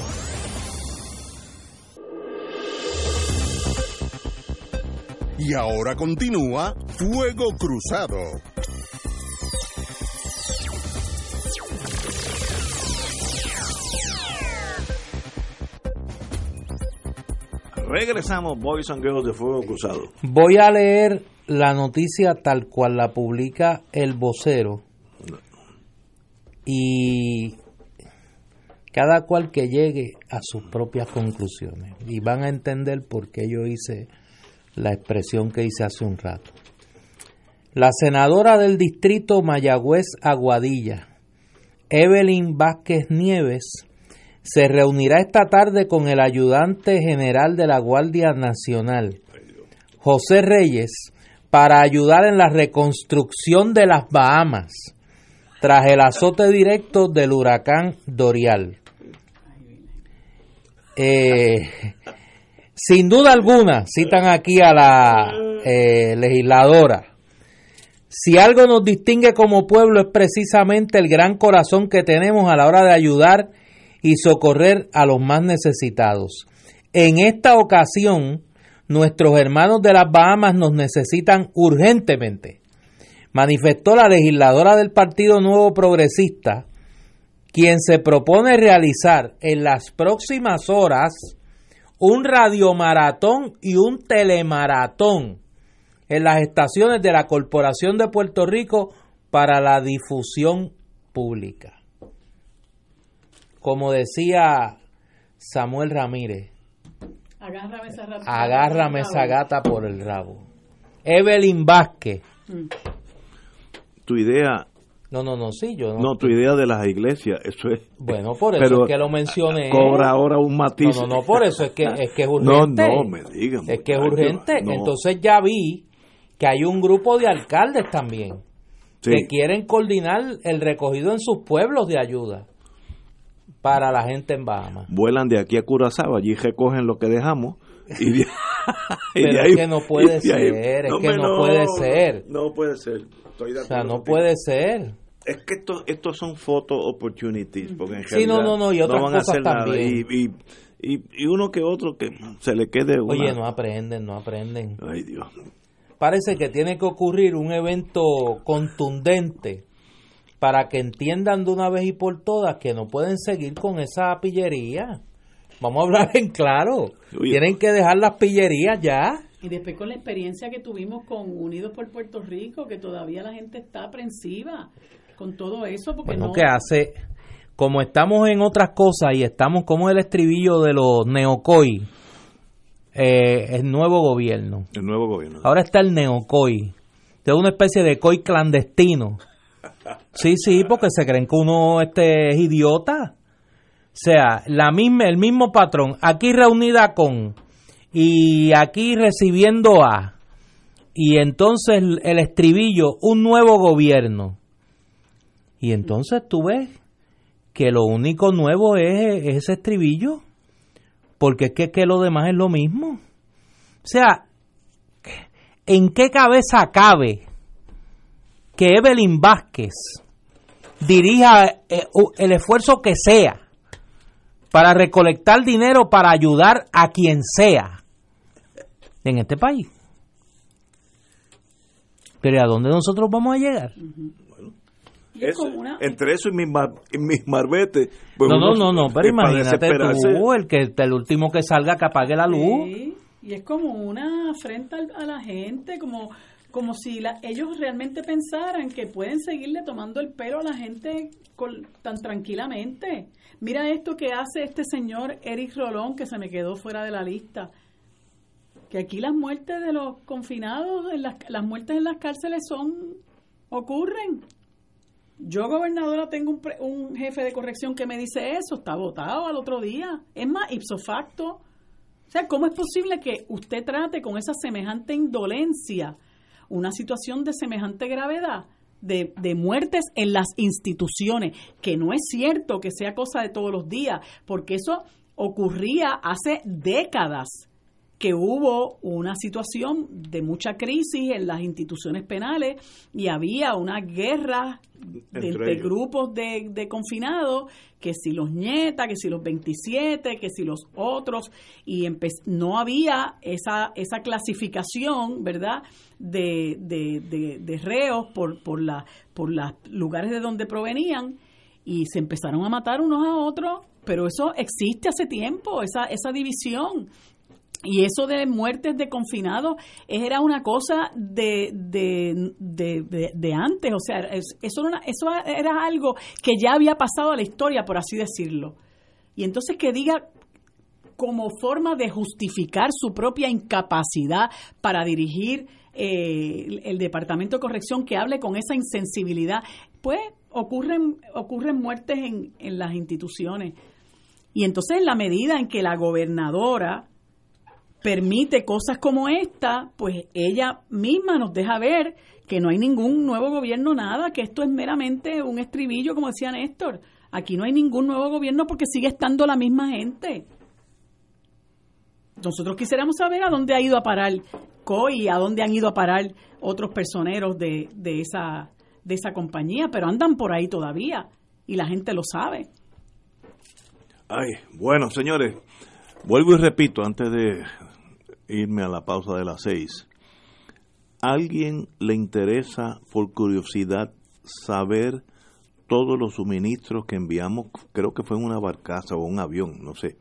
Y ahora continúa Fuego Cruzado. Regresamos, Boys and Girls de Fuego Cruzado. Voy a leer la noticia tal cual la publica El Vocero. Y cada cual que llegue a sus propias conclusiones. Y van a entender por qué yo hice la expresión que hice hace un rato. La senadora del distrito Mayagüez Aguadilla, Evelyn Vázquez Nieves, se reunirá esta tarde con el ayudante general de la Guardia Nacional, José Reyes, para ayudar en la reconstrucción de las Bahamas tras el azote directo del huracán Dorian. Sin duda alguna, citan aquí a la legisladora, si algo nos distingue como pueblo es precisamente el gran corazón que tenemos a la hora de ayudar y socorrer a los más necesitados. En esta ocasión, nuestros hermanos de las Bahamas nos necesitan urgentemente, manifestó la legisladora del Partido Nuevo Progresista, quien se propone realizar en las próximas horas un radiomaratón y un telemaratón en las estaciones de la Corporación de Puerto Rico para la difusión pública. Como decía Samuel Ramírez, agárrame esa gata por el rabo. Evelyn Vázquez. Tu idea... No, tu idea de las iglesias, eso es. Bueno, por eso es que lo mencioné. Cobra ahora un matiz. No, por eso es que es urgente. No, me digan. Es que es urgente. No. Entonces ya vi que hay un grupo de alcaldes también que quieren coordinar el recogido en sus pueblos de ayuda para la gente en Bahamas. Vuelan de aquí a Curazao, allí recogen lo que dejamos. Pero es que no puede ser, es que no puede ser. No puede ser. O sea, no puede ser. Es que estos son photo opportunities, porque en realidad y otras no van a hacer nada. Y uno que otro que se le quede una... Oye, no aprenden. Ay, Dios. Parece que tiene que ocurrir un evento contundente para que entiendan de una vez y por todas que no pueden seguir con esa pillería. Vamos a hablar en claro. Oye, tienen que dejar las pillerías ya. Y después con la experiencia que tuvimos con Unidos por Puerto Rico, que todavía la gente está aprensiva con todo eso. Porque bueno, ¿qué hace? Como estamos en otras cosas y estamos como el estribillo de los neocoy, el nuevo gobierno. Ahora está el neocoy, de una especie de coy clandestino. Sí, porque se creen que uno es idiota. O sea, el mismo patrón, aquí reunida con... y aquí recibiendo a, y entonces el estribillo, un nuevo gobierno. Y entonces tú ves que lo único nuevo es ese estribillo, porque es que lo demás es lo mismo. O sea, ¿en qué cabeza cabe que Evelyn Vázquez dirija el esfuerzo que sea para recolectar dinero para ayudar a quien sea en este país? Pero ¿a dónde nosotros vamos a llegar? Bueno, Entre eso y mis marbetes. Pues no, pero imagínate tú, el último que salga que apague la luz. Sí, y es como una afrenta a la gente, como si ellos realmente pensaran que pueden seguirle tomando el pelo a la gente tan tranquilamente. Mira esto que hace este señor Eric Rolón, que se me quedó fuera de la lista. Que aquí las muertes de los confinados, las muertes en las cárceles ocurren. Yo, gobernadora, tengo un jefe de corrección que me dice eso, está votado al otro día. Es más, ipso facto. O sea, ¿cómo es posible que usted trate con esa semejante indolencia una situación de semejante gravedad de muertes en las instituciones? Que no es cierto que sea cosa de todos los días, porque eso ocurría hace décadas, que hubo una situación de mucha crisis en las instituciones penales y había una guerra de grupos de confinados, que si los nietas, que si los 27, que si los otros, y no había esa clasificación, ¿verdad?, de reos por los lugares de donde provenían, y se empezaron a matar unos a otros, pero eso existe hace tiempo, esa división. Y eso de muertes de confinados era una cosa de antes, o sea, eso era algo que ya había pasado a la historia, por así decirlo. Y entonces que diga, como forma de justificar su propia incapacidad para dirigir el Departamento de Corrección, que hable con esa insensibilidad, pues ocurren muertes en las instituciones. Y entonces, en la medida en que la gobernadora permite cosas como esta, pues ella misma nos deja ver que no hay ningún nuevo gobierno, nada, que esto es meramente un estribillo, como decía Néstor. Aquí no hay ningún nuevo gobierno porque sigue estando la misma gente. Nosotros quisiéramos saber a dónde ha ido a parar COI, a dónde han ido a parar otros personeros de esa compañía, pero andan por ahí todavía y la gente lo sabe. Ay, bueno, señores, vuelvo y repito antes de irme a la pausa de las 6. ¿A alguien le interesa, por curiosidad, saber todos los suministros que enviamos? Creo que fue en una barcaza o un avión, no sé.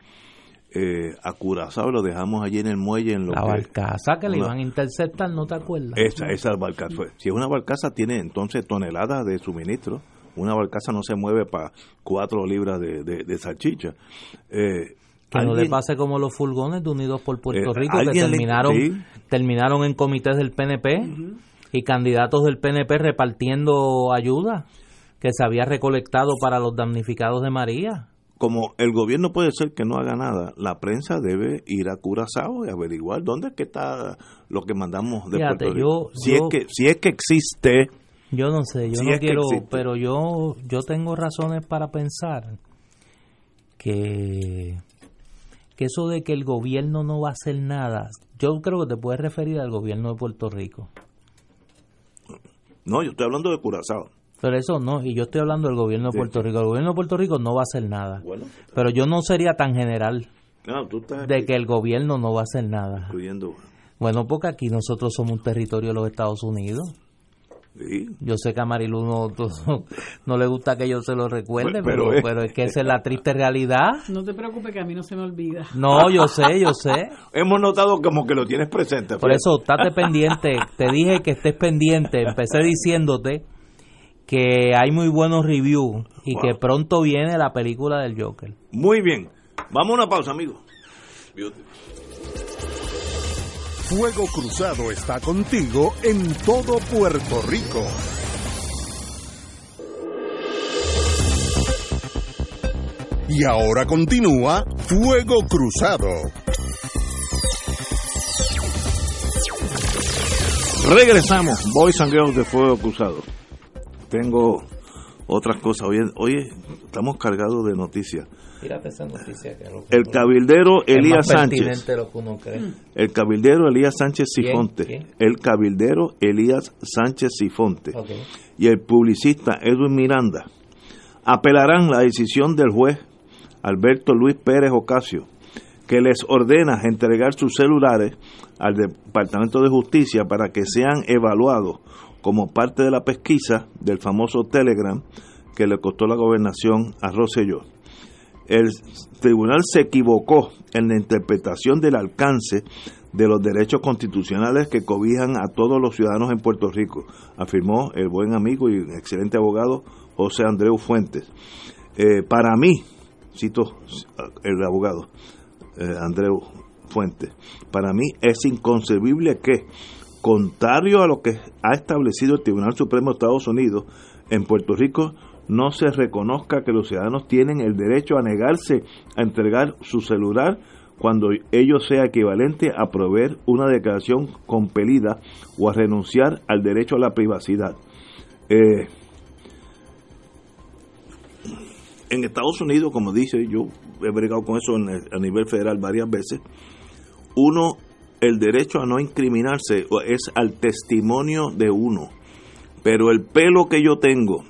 A Curazao lo dejamos allí en el muelle. La barcaza que le iban a interceptar, ¿no te acuerdas? Esa barcaza fue. Si es una barcaza, tiene entonces toneladas de suministros. Una barcaza no se mueve para 4 libras de salchicha. Que no le pase como los furgones de Unidos por Puerto Rico, que terminaron en comités del PNP uh-huh. y candidatos del PNP repartiendo ayuda que se había recolectado para los damnificados de María. Como el gobierno puede ser que no haga nada, la prensa debe ir a Curazao y averiguar dónde es que está lo que mandamos de Puerto Rico. Si es que existe. Yo no sé, pero yo tengo razones para pensar que eso de que el gobierno no va a hacer nada, yo creo que te puedes referir al gobierno de Puerto Rico. No, yo estoy hablando de Curazao. Pero eso no, y yo estoy hablando del gobierno de Puerto Rico. El gobierno de Puerto Rico no va a hacer nada. Bueno, pero yo no sería tan general de que el gobierno no va a hacer nada. Bueno, porque aquí nosotros somos un territorio de los Estados Unidos. Sí. Yo sé que a Marilú no le gusta que yo se lo recuerde, pero es que esa es la triste realidad. No te preocupes que a mí no se me olvida. No, yo sé. Hemos notado como que lo tienes presente. Por eso, estate pendiente. Te dije que estés pendiente. Empecé diciéndote que hay muy buenos reviews y que pronto viene la película del Joker. Muy bien. Vamos a una pausa, amigos. Fuego Cruzado está contigo en todo Puerto Rico. Y ahora continúa Fuego Cruzado. Regresamos, Boys and Girls de Fuego Cruzado. Tengo otras cosas. Hoy estamos cargados de noticias. Tírate esa noticia. El cabildero Elías Sánchez. El cabildero Elías Sánchez Sifonte. Okay. Y el publicista Edwin Miranda apelarán la decisión del juez Alberto Luis Pérez Ocasio, que les ordena entregar sus celulares al Departamento de Justicia para que sean evaluados como parte de la pesquisa del famoso Telegram que le costó la gobernación a Rosselló. El tribunal se equivocó en la interpretación del alcance de los derechos constitucionales que cobijan a todos los ciudadanos en Puerto Rico, afirmó el buen amigo y excelente abogado José Andreu Fuentes. Para mí, cito el abogado Andreu Fuentes, para mí es inconcebible que, contrario a lo que ha establecido el Tribunal Supremo de Estados Unidos, en Puerto Rico no se reconozca que los ciudadanos tienen el derecho a negarse a entregar su celular cuando ello sea equivalente a proveer una declaración compelida o a renunciar al derecho a la privacidad. En Estados Unidos, como dice, yo he bregado con eso a nivel federal varias veces, uno, el derecho a no incriminarse es al testimonio de uno, pero el pelo que yo tengo,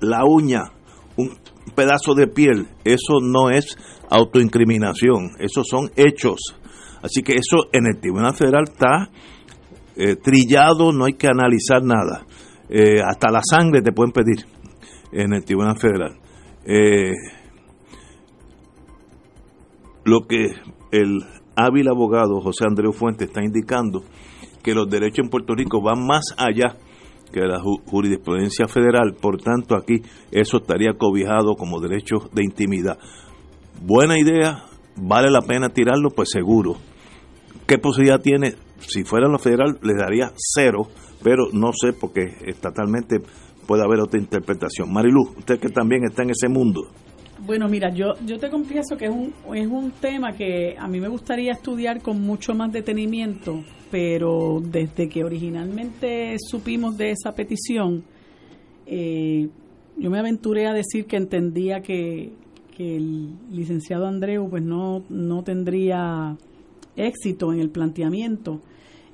la uña, un pedazo de piel, eso no es autoincriminación, esos son hechos. Así que eso en el Tribunal Federal está trillado, no hay que analizar nada. Hasta la sangre te pueden pedir en el Tribunal Federal. Lo que el hábil abogado José Andreu Fuentes está indicando, que los derechos en Puerto Rico van más allá que la jurisprudencia federal, por tanto aquí eso estaría cobijado como derechos de intimidad. Buena idea, vale la pena tirarlo, pues seguro. ¿Qué posibilidad tiene? Si fuera lo federal le daría cero, pero no sé porque estatalmente puede haber otra interpretación. Marilú, usted que también está en ese mundo. Bueno, mira, yo te confieso que es un tema que a mí me gustaría estudiar con mucho más detenimiento, pero desde que originalmente supimos de esa petición, yo me aventuré a decir que entendía que el licenciado Andreu pues no tendría éxito en el planteamiento.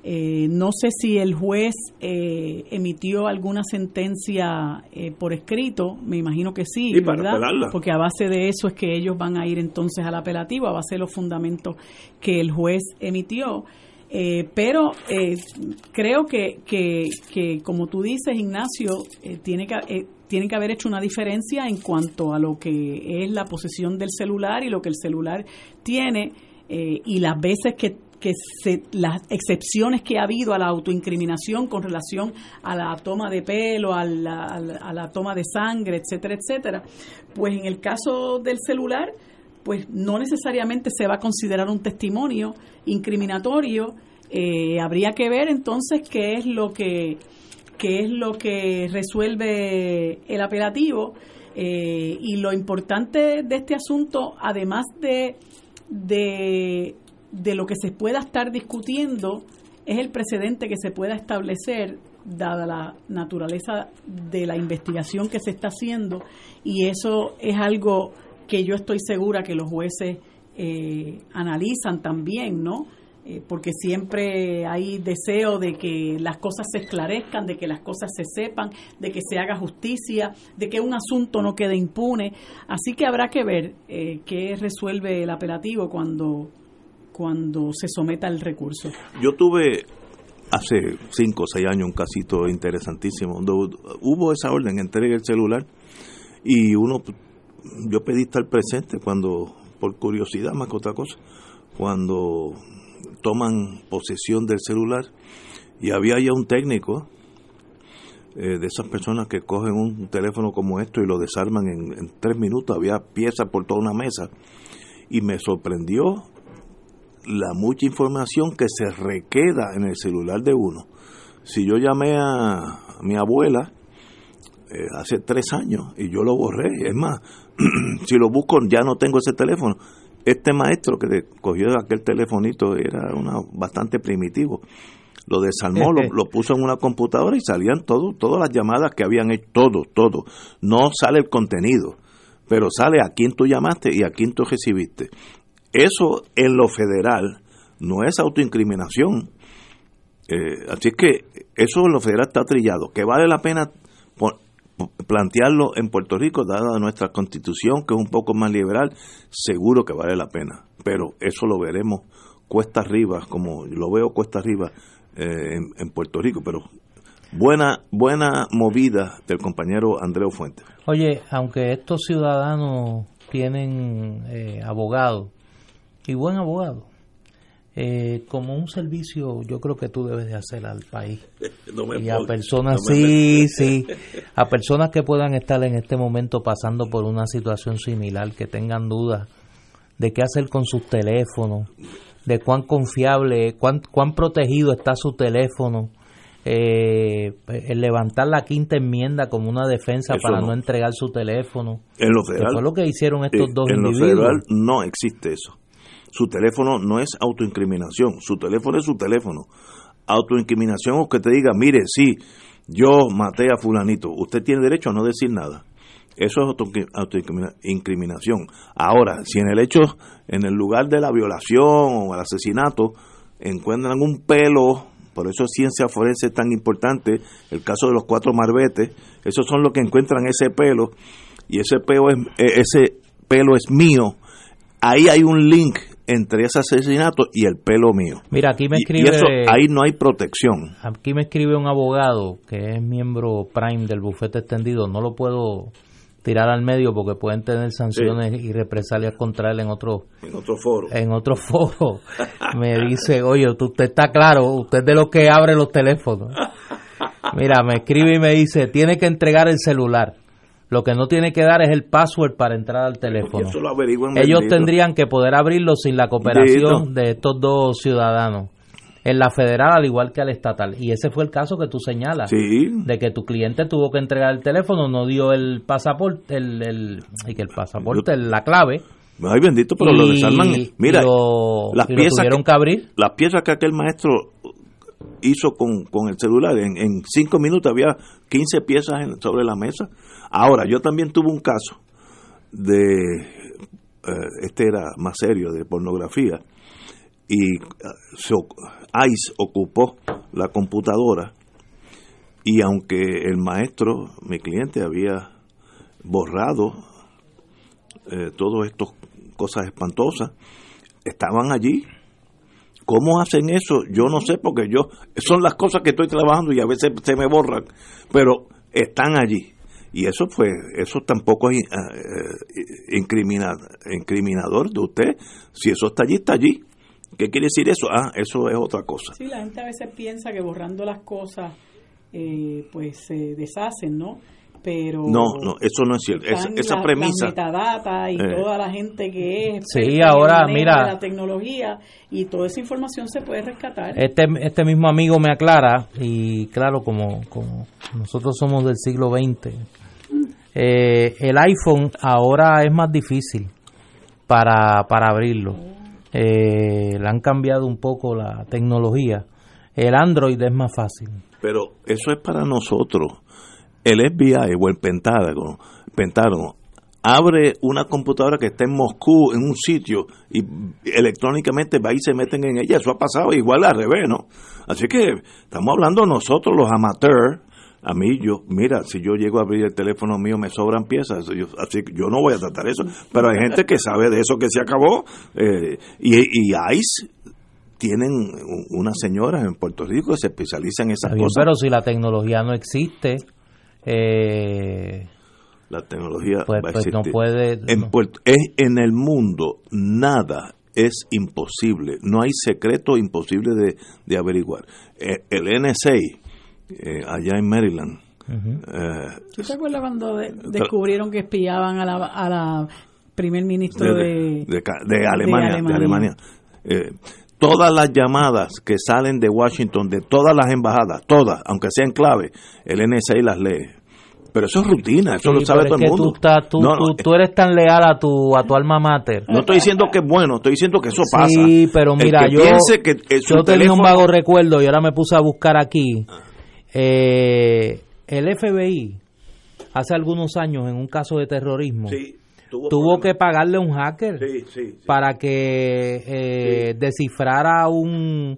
No sé si el juez emitió alguna sentencia por escrito, me imagino que sí, y ¿verdad? Porque a base de eso es que ellos van a ir entonces al apelativo, a base de los fundamentos que el juez emitió. Pero creo que como tú dices, Ignacio, tiene que haber hecho una diferencia en cuanto a lo que es la posesión del celular y lo que el celular tiene y las veces que las excepciones que ha habido a la autoincriminación con relación a la toma de pelo, a la toma de sangre, etcétera, etcétera, pues en el caso del celular, pues no necesariamente se va a considerar un testimonio incriminatorio. Habría que ver entonces qué es lo que resuelve el apelativo y lo importante de este asunto, además de lo que se pueda estar discutiendo, es el precedente que se pueda establecer dada la naturaleza de la investigación que se está haciendo, y eso es algo que yo estoy segura que los jueces analizan también, ¿no? Porque siempre hay deseo de que las cosas se esclarezcan, de que las cosas se sepan, de que se haga justicia, de que un asunto no quede impune. Así que habrá que ver qué resuelve el apelativo cuando se someta el recurso. Yo tuve hace 5 o 6 años un casito interesantísimo, donde hubo esa orden, entregue el celular, y yo pedí estar presente cuando, por curiosidad más que otra cosa, cuando toman posesión del celular, y había ya un técnico de esas personas que cogen un teléfono como esto y lo desarman en 3 minutos, había piezas por toda una mesa, y me sorprendió la mucha información que se requeda en el celular de uno. Si yo llamé a mi abuela hace 3 años y yo lo borré, es más, si lo busco ya no tengo ese teléfono. Este maestro que cogió aquel telefonito era bastante primitivo, lo desarmó, lo puso en una computadora y salían todas las llamadas que habían hecho, todo. No sale el contenido, pero sale a quién tú llamaste y a quién tú recibiste. Eso en lo federal no es autoincriminación, así que eso en lo federal está trillado, que vale la pena plantearlo en Puerto Rico, dada nuestra constitución que es un poco más liberal, seguro que vale la pena, pero eso lo veremos cuesta arriba, como lo veo cuesta arriba en Puerto Rico, pero Buena movida del compañero Andreu Fuentes. Oye, aunque estos ciudadanos tienen abogado y buen abogado, como un servicio yo creo que tú debes de hacer al país a personas que puedan estar en este momento pasando por una situación similar, que tengan dudas de qué hacer con sus teléfonos, de cuán confiable, cuán protegido está su teléfono. El levantar la quinta enmienda como una defensa eso para no entregar su teléfono. En lo federal, que fue lo que hicieron estos dos individuos. En lo federal no existe eso. Su teléfono no es autoincriminación. Su teléfono es su teléfono. Autoincriminación o que te diga, mire, sí, yo maté a fulanito. Usted tiene derecho a no decir nada. Eso es autoincriminación. Ahora, si en el hecho, en el lugar de la violación o el asesinato, encuentran un pelo... Por eso ciencia forense es tan importante. El caso de los 4 marbetes, esos son los que encuentran ese pelo, y ese pelo es mío. Ahí hay un link entre ese asesinato y el pelo mío. Mira, aquí me escribe... Y eso, ahí no hay protección. Aquí me escribe un abogado que es miembro prime del bufete extendido. No lo puedo tirar al medio porque pueden tener sanciones y represalias contra él en otro foro. Me dice, oye, usted está claro, usted es de los que abre los teléfonos. Mira, me escribe y me dice, tiene que entregar el celular, lo que no tiene que dar es el password para entrar al teléfono. Eso lo averiguan, ellos tendrían que poder abrirlo sin la cooperación de estos dos ciudadanos, en la federal al igual que al estatal. Y ese fue el caso que tú señalas, de que tu cliente tuvo que entregar el teléfono, no dio el pasaporte, la clave. Ay, bendito, pero lo desarman. Mira, las piezas que aquel maestro hizo con el celular, en 5 minutos había 15 piezas sobre la mesa. Ahora, yo también tuve un caso de, este era más serio, de pornografía, y ICE ocupó la computadora, y aunque el maestro, mi cliente, había borrado todas estas cosas espantosas, estaban allí. ¿Cómo hacen eso? Yo no sé, porque son las cosas que estoy trabajando y a veces se me borran, pero están allí. Y eso tampoco es incriminador de usted. Si eso está allí, está allí. ¿Qué quiere decir eso? Eso es otra cosa. Sí, la gente a veces piensa que borrando las cosas pues se deshacen, ¿no? Pero no, eso no es cierto. Esa premisa. La metadata y toda la gente que es... Sí, ahora, mira... La tecnología y toda esa información se puede rescatar. Este mismo amigo me aclara, y claro, como nosotros somos del siglo XX, el iPhone ahora es más difícil para abrirlo. Le han cambiado un poco la tecnología. El Android es más fácil. Pero eso es para nosotros. El FBI o el Pentágono abre una computadora que está en Moscú, en un sitio, y electrónicamente va y se meten en ella. Eso ha pasado igual al revés, ¿no? Así que estamos hablando nosotros los amateurs. A mí, mira, si yo llego a abrir el teléfono mío, me sobran piezas, así que yo no voy a tratar eso. Pero hay gente que sabe de eso, que se acabó. Y ICE tienen unas señoras en Puerto Rico que se especializan en esas cosas. Pero si la tecnología no existe, la tecnología va a existir. No puede, en el mundo nada es imposible. No hay secreto imposible de averiguar. El NSA... allá en Maryland. ¿Tú te acuerdas cuando descubrieron que espiaban a la primer ministro de Alemania? Todas las llamadas que salen de Washington, de todas las embajadas, todas, aunque sean clave, el NSA las lee. Pero eso es rutina, eso lo sabe todo el mundo. Tú eres tan leal a tu alma mater. No estoy diciendo que es bueno, estoy diciendo que eso pasa. Sí, pero mira, yo tenía un vago recuerdo y ahora me puse a buscar aquí. El FBI hace algunos años, en un caso de terrorismo, tuvo que pagarle a un hacker para que descifrara un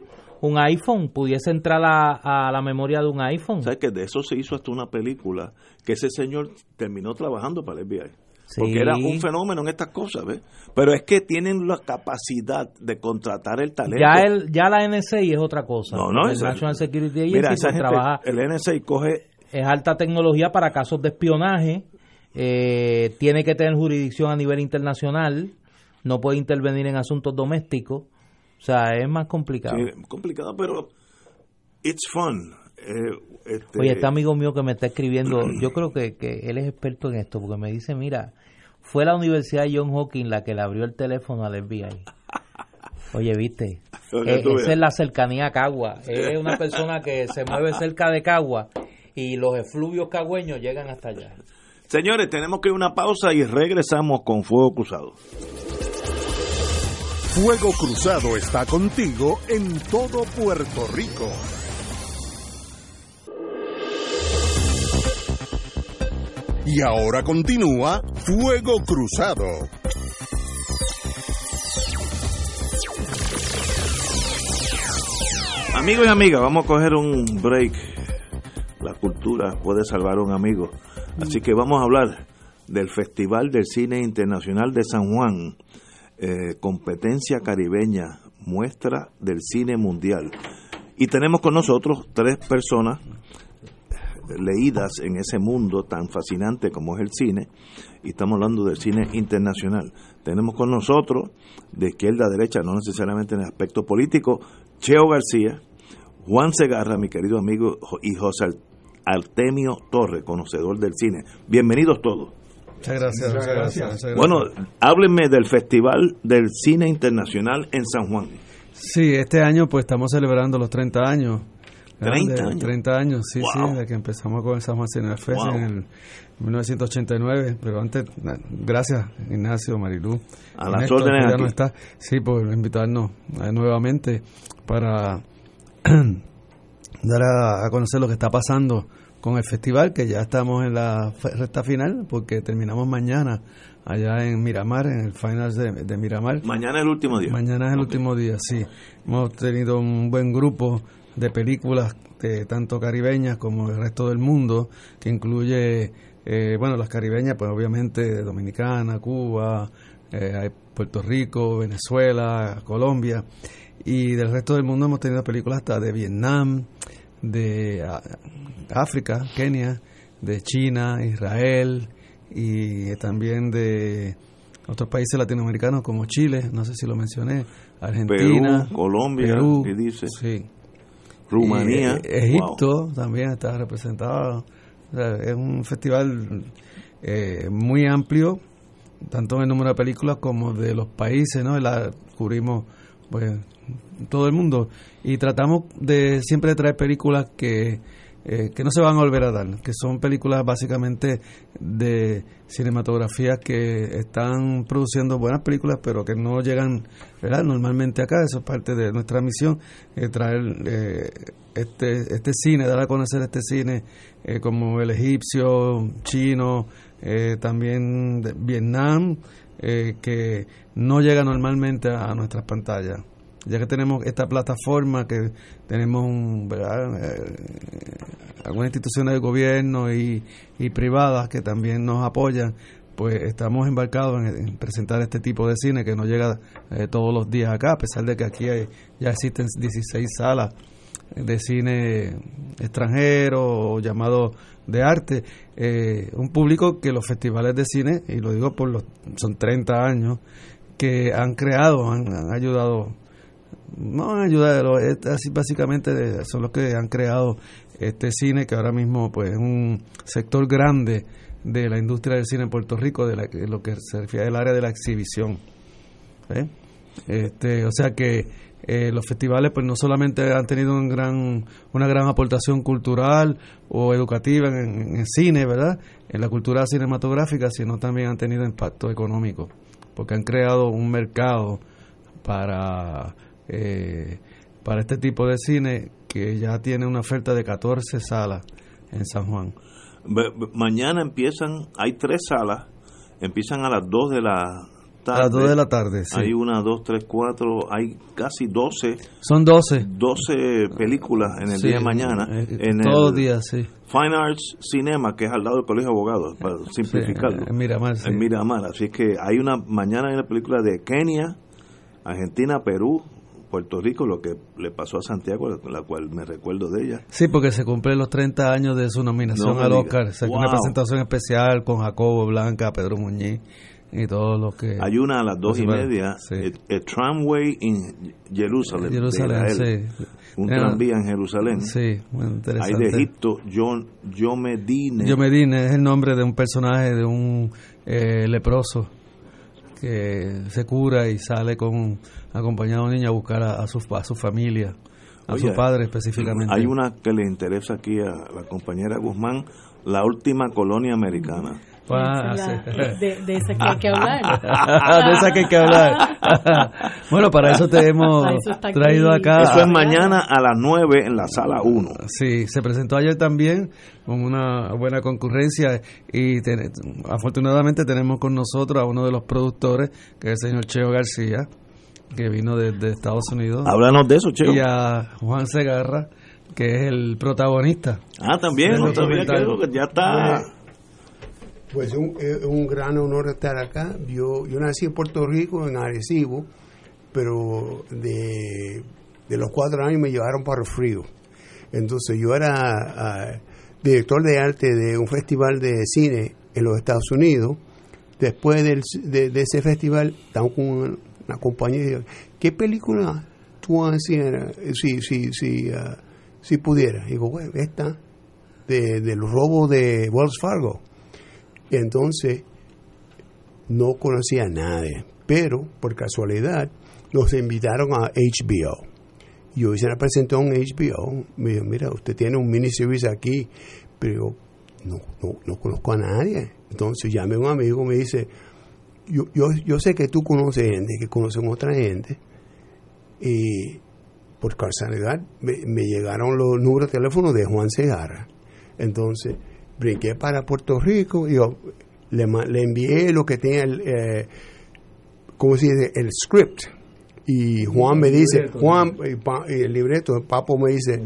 iPhone, pudiese entrar a la memoria de un iPhone. ¿Sabes que de eso se hizo hasta una película? Que ese señor terminó trabajando para el FBI. Sí. Porque era un fenómeno en estas cosas, ¿ves? Pero es que tienen la capacidad de contratar el talento. Ya la NSI es otra cosa. No, el National Security Agency. Mira, esa gente, trabaja, el NSI coge... Es alta tecnología para casos de espionaje, tiene que tener jurisdicción a nivel internacional, no puede intervenir en asuntos domésticos, o sea, es más complicado. Sí, complicado, pero it's fun. Oye, este amigo mío que me está escribiendo, yo creo que él es experto en esto, porque me dice, mira, fue la Universidad de John Hopkins la que le abrió el teléfono al FBI. Oye, viste, esa es la cercanía a Cagua, es una persona que se mueve cerca de Cagua y los efluvios cagüeños llegan hasta allá. Señores, tenemos que ir a una pausa y regresamos con Fuego Cruzado. Fuego Cruzado está contigo en todo Puerto Rico. Y ahora continúa Fuego Cruzado. Amigos y amigas, vamos a coger un break. La cultura puede salvar a un amigo. Así que vamos a hablar del Festival del Cine Internacional de San Juan, competencia caribeña, muestra del cine mundial. Y tenemos con nosotros tres personas leídas en ese mundo tan fascinante como es el cine, y estamos hablando del cine internacional. Tenemos con nosotros, de izquierda a derecha, no necesariamente en el aspecto político, Cheo García, Juan Segarra, mi querido amigo, y José Artemio Torres, conocedor del cine. Bienvenidos todos. Muchas gracias. Muchas gracias. Bueno, háblenme del Festival del Cine Internacional en San Juan. Sí, este año pues estamos celebrando los 30 años. 30 años, sí, wow. Sí, de que empezamos con el San Juan Cine Fest, wow, en el 1989, pero antes, gracias Ignacio, Marilú, a las órdenes aquí. No está, sí, por invitarnos nuevamente para dar a conocer lo que está pasando con el festival, que ya estamos en la recta final, porque terminamos mañana allá en Miramar, en el Fine Arts de Miramar. Mañana es el último día. Mañana es el último día, sí. Hemos tenido un buen grupo de películas, tanto caribeñas como el resto del mundo, que incluye, bueno, las caribeñas, pues obviamente Dominicana, Cuba, Puerto Rico, Venezuela, Colombia, y del resto del mundo hemos tenido películas hasta de Vietnam, de África, Kenia, de China, Israel, y también de otros países latinoamericanos como Chile, no sé si lo mencioné, Argentina, Perú, Colombia, Perú, ¿qué dice? Sí. Rumanía, Egipto, wow, también está representado. O sea, es un festival muy amplio, tanto en el número de películas como de los países, ¿no? La cubrimos pues todo el mundo y tratamos de siempre traer películas que no se van a volver a dar, que son películas básicamente de cinematografías que están produciendo buenas películas pero que no llegan, ¿verdad?, normalmente acá. Eso es parte de nuestra misión, traer este cine, dar a conocer este cine, como el egipcio, chino, también de Vietnam, que no llega normalmente a nuestras pantallas. Ya que tenemos esta plataforma, que tenemos algunas instituciones de gobierno y privadas que también nos apoyan, pues estamos embarcados en presentar este tipo de cine que no llega todos los días acá, a pesar de que aquí ya existen 16 salas de cine extranjero o llamado de arte, un público que los festivales de cine, y lo digo son 30 años, que han creado, han ayudado. No ayudaron, básicamente son los que han creado este cine, que ahora mismo pues es un sector grande de la industria del cine en Puerto Rico, de lo que se refiere al área de la exhibición. ¿Eh? O sea que los festivales pues no solamente han tenido una gran aportación cultural o educativa en cine, ¿verdad?, en la cultura cinematográfica, sino también han tenido impacto económico, porque han creado un mercado para este tipo de cine, que ya tiene una oferta de 14 salas en San Juan. Mañana empiezan, hay 3 salas, empiezan a las 2 de la tarde. A las 2 de la tarde, sí. Hay una, dos, tres, cuatro, hay casi 12. Son 12. 12 películas en el día de mañana. Todos los días, sí. Fine Arts Cinema, que es al lado del Colegio de Abogados, para simplificarlo. En Miramar, sí. En Miramar, así que hay una, mañana hay una película de Kenia, Argentina, Perú, Puerto Rico, lo que le pasó a Santiago, la cual me recuerdo de ella. Sí, porque se cumplen los 30 años de su nominación al Oscar. O sea, wow. Una presentación especial con Jacobo Blanca, Pedro Muñiz y todos los que... Hay una a las 2:30, sí. El Tramway in Jerusalem. Jerusalén, sí. Un tranvía en Jerusalén. Sí, muy interesante. Hay de Egipto, Yomedine. Yomedine es el nombre de un personaje, de un leproso, que se cura y sale con acompañado a un niño a buscar a su familia, a su padre específicamente. Hay una que le interesa aquí a la compañera Guzmán, La última colonia americana. De esa que hay que hablar. De esa que hay que hablar. Bueno, para eso te hemos traído acá. Eso es mañana a las 9 en la sala 1. Sí, se presentó ayer también con una buena concurrencia y afortunadamente tenemos con nosotros a uno de los productores, que es el señor Cheo García, que vino desde Estados Unidos. Háblanos de eso, Cheo. Y a Juan Segarra, que es el protagonista. Ah, también, no sabía que ya está... Pues es un gran honor estar acá. Yo nací en Puerto Rico, en Arecibo, pero de los 4 años me llevaron para el frío. Entonces yo era director de arte de un festival de cine en los Estados Unidos. Después de ese festival, estaba con una compañía y dijo, ¿qué película tú hacías si pudieras? Y digo, bueno, esta, del robo de Wells Fargo. Entonces, no conocía a nadie, pero por casualidad nos invitaron a HBO. Yo hice una presentación en HBO, me dijo, mira, usted tiene un miniseries aquí, pero no conozco a nadie. Entonces llamé a un amigo, me dice, yo sé que tú conoces gente, que conocen otra gente, y por casualidad me llegaron los números de teléfono de Juan Segarra. Entonces... brinqué para Puerto Rico y yo le envié lo que tenía el script, y Juan me dice, el libreto, el Papo me dice,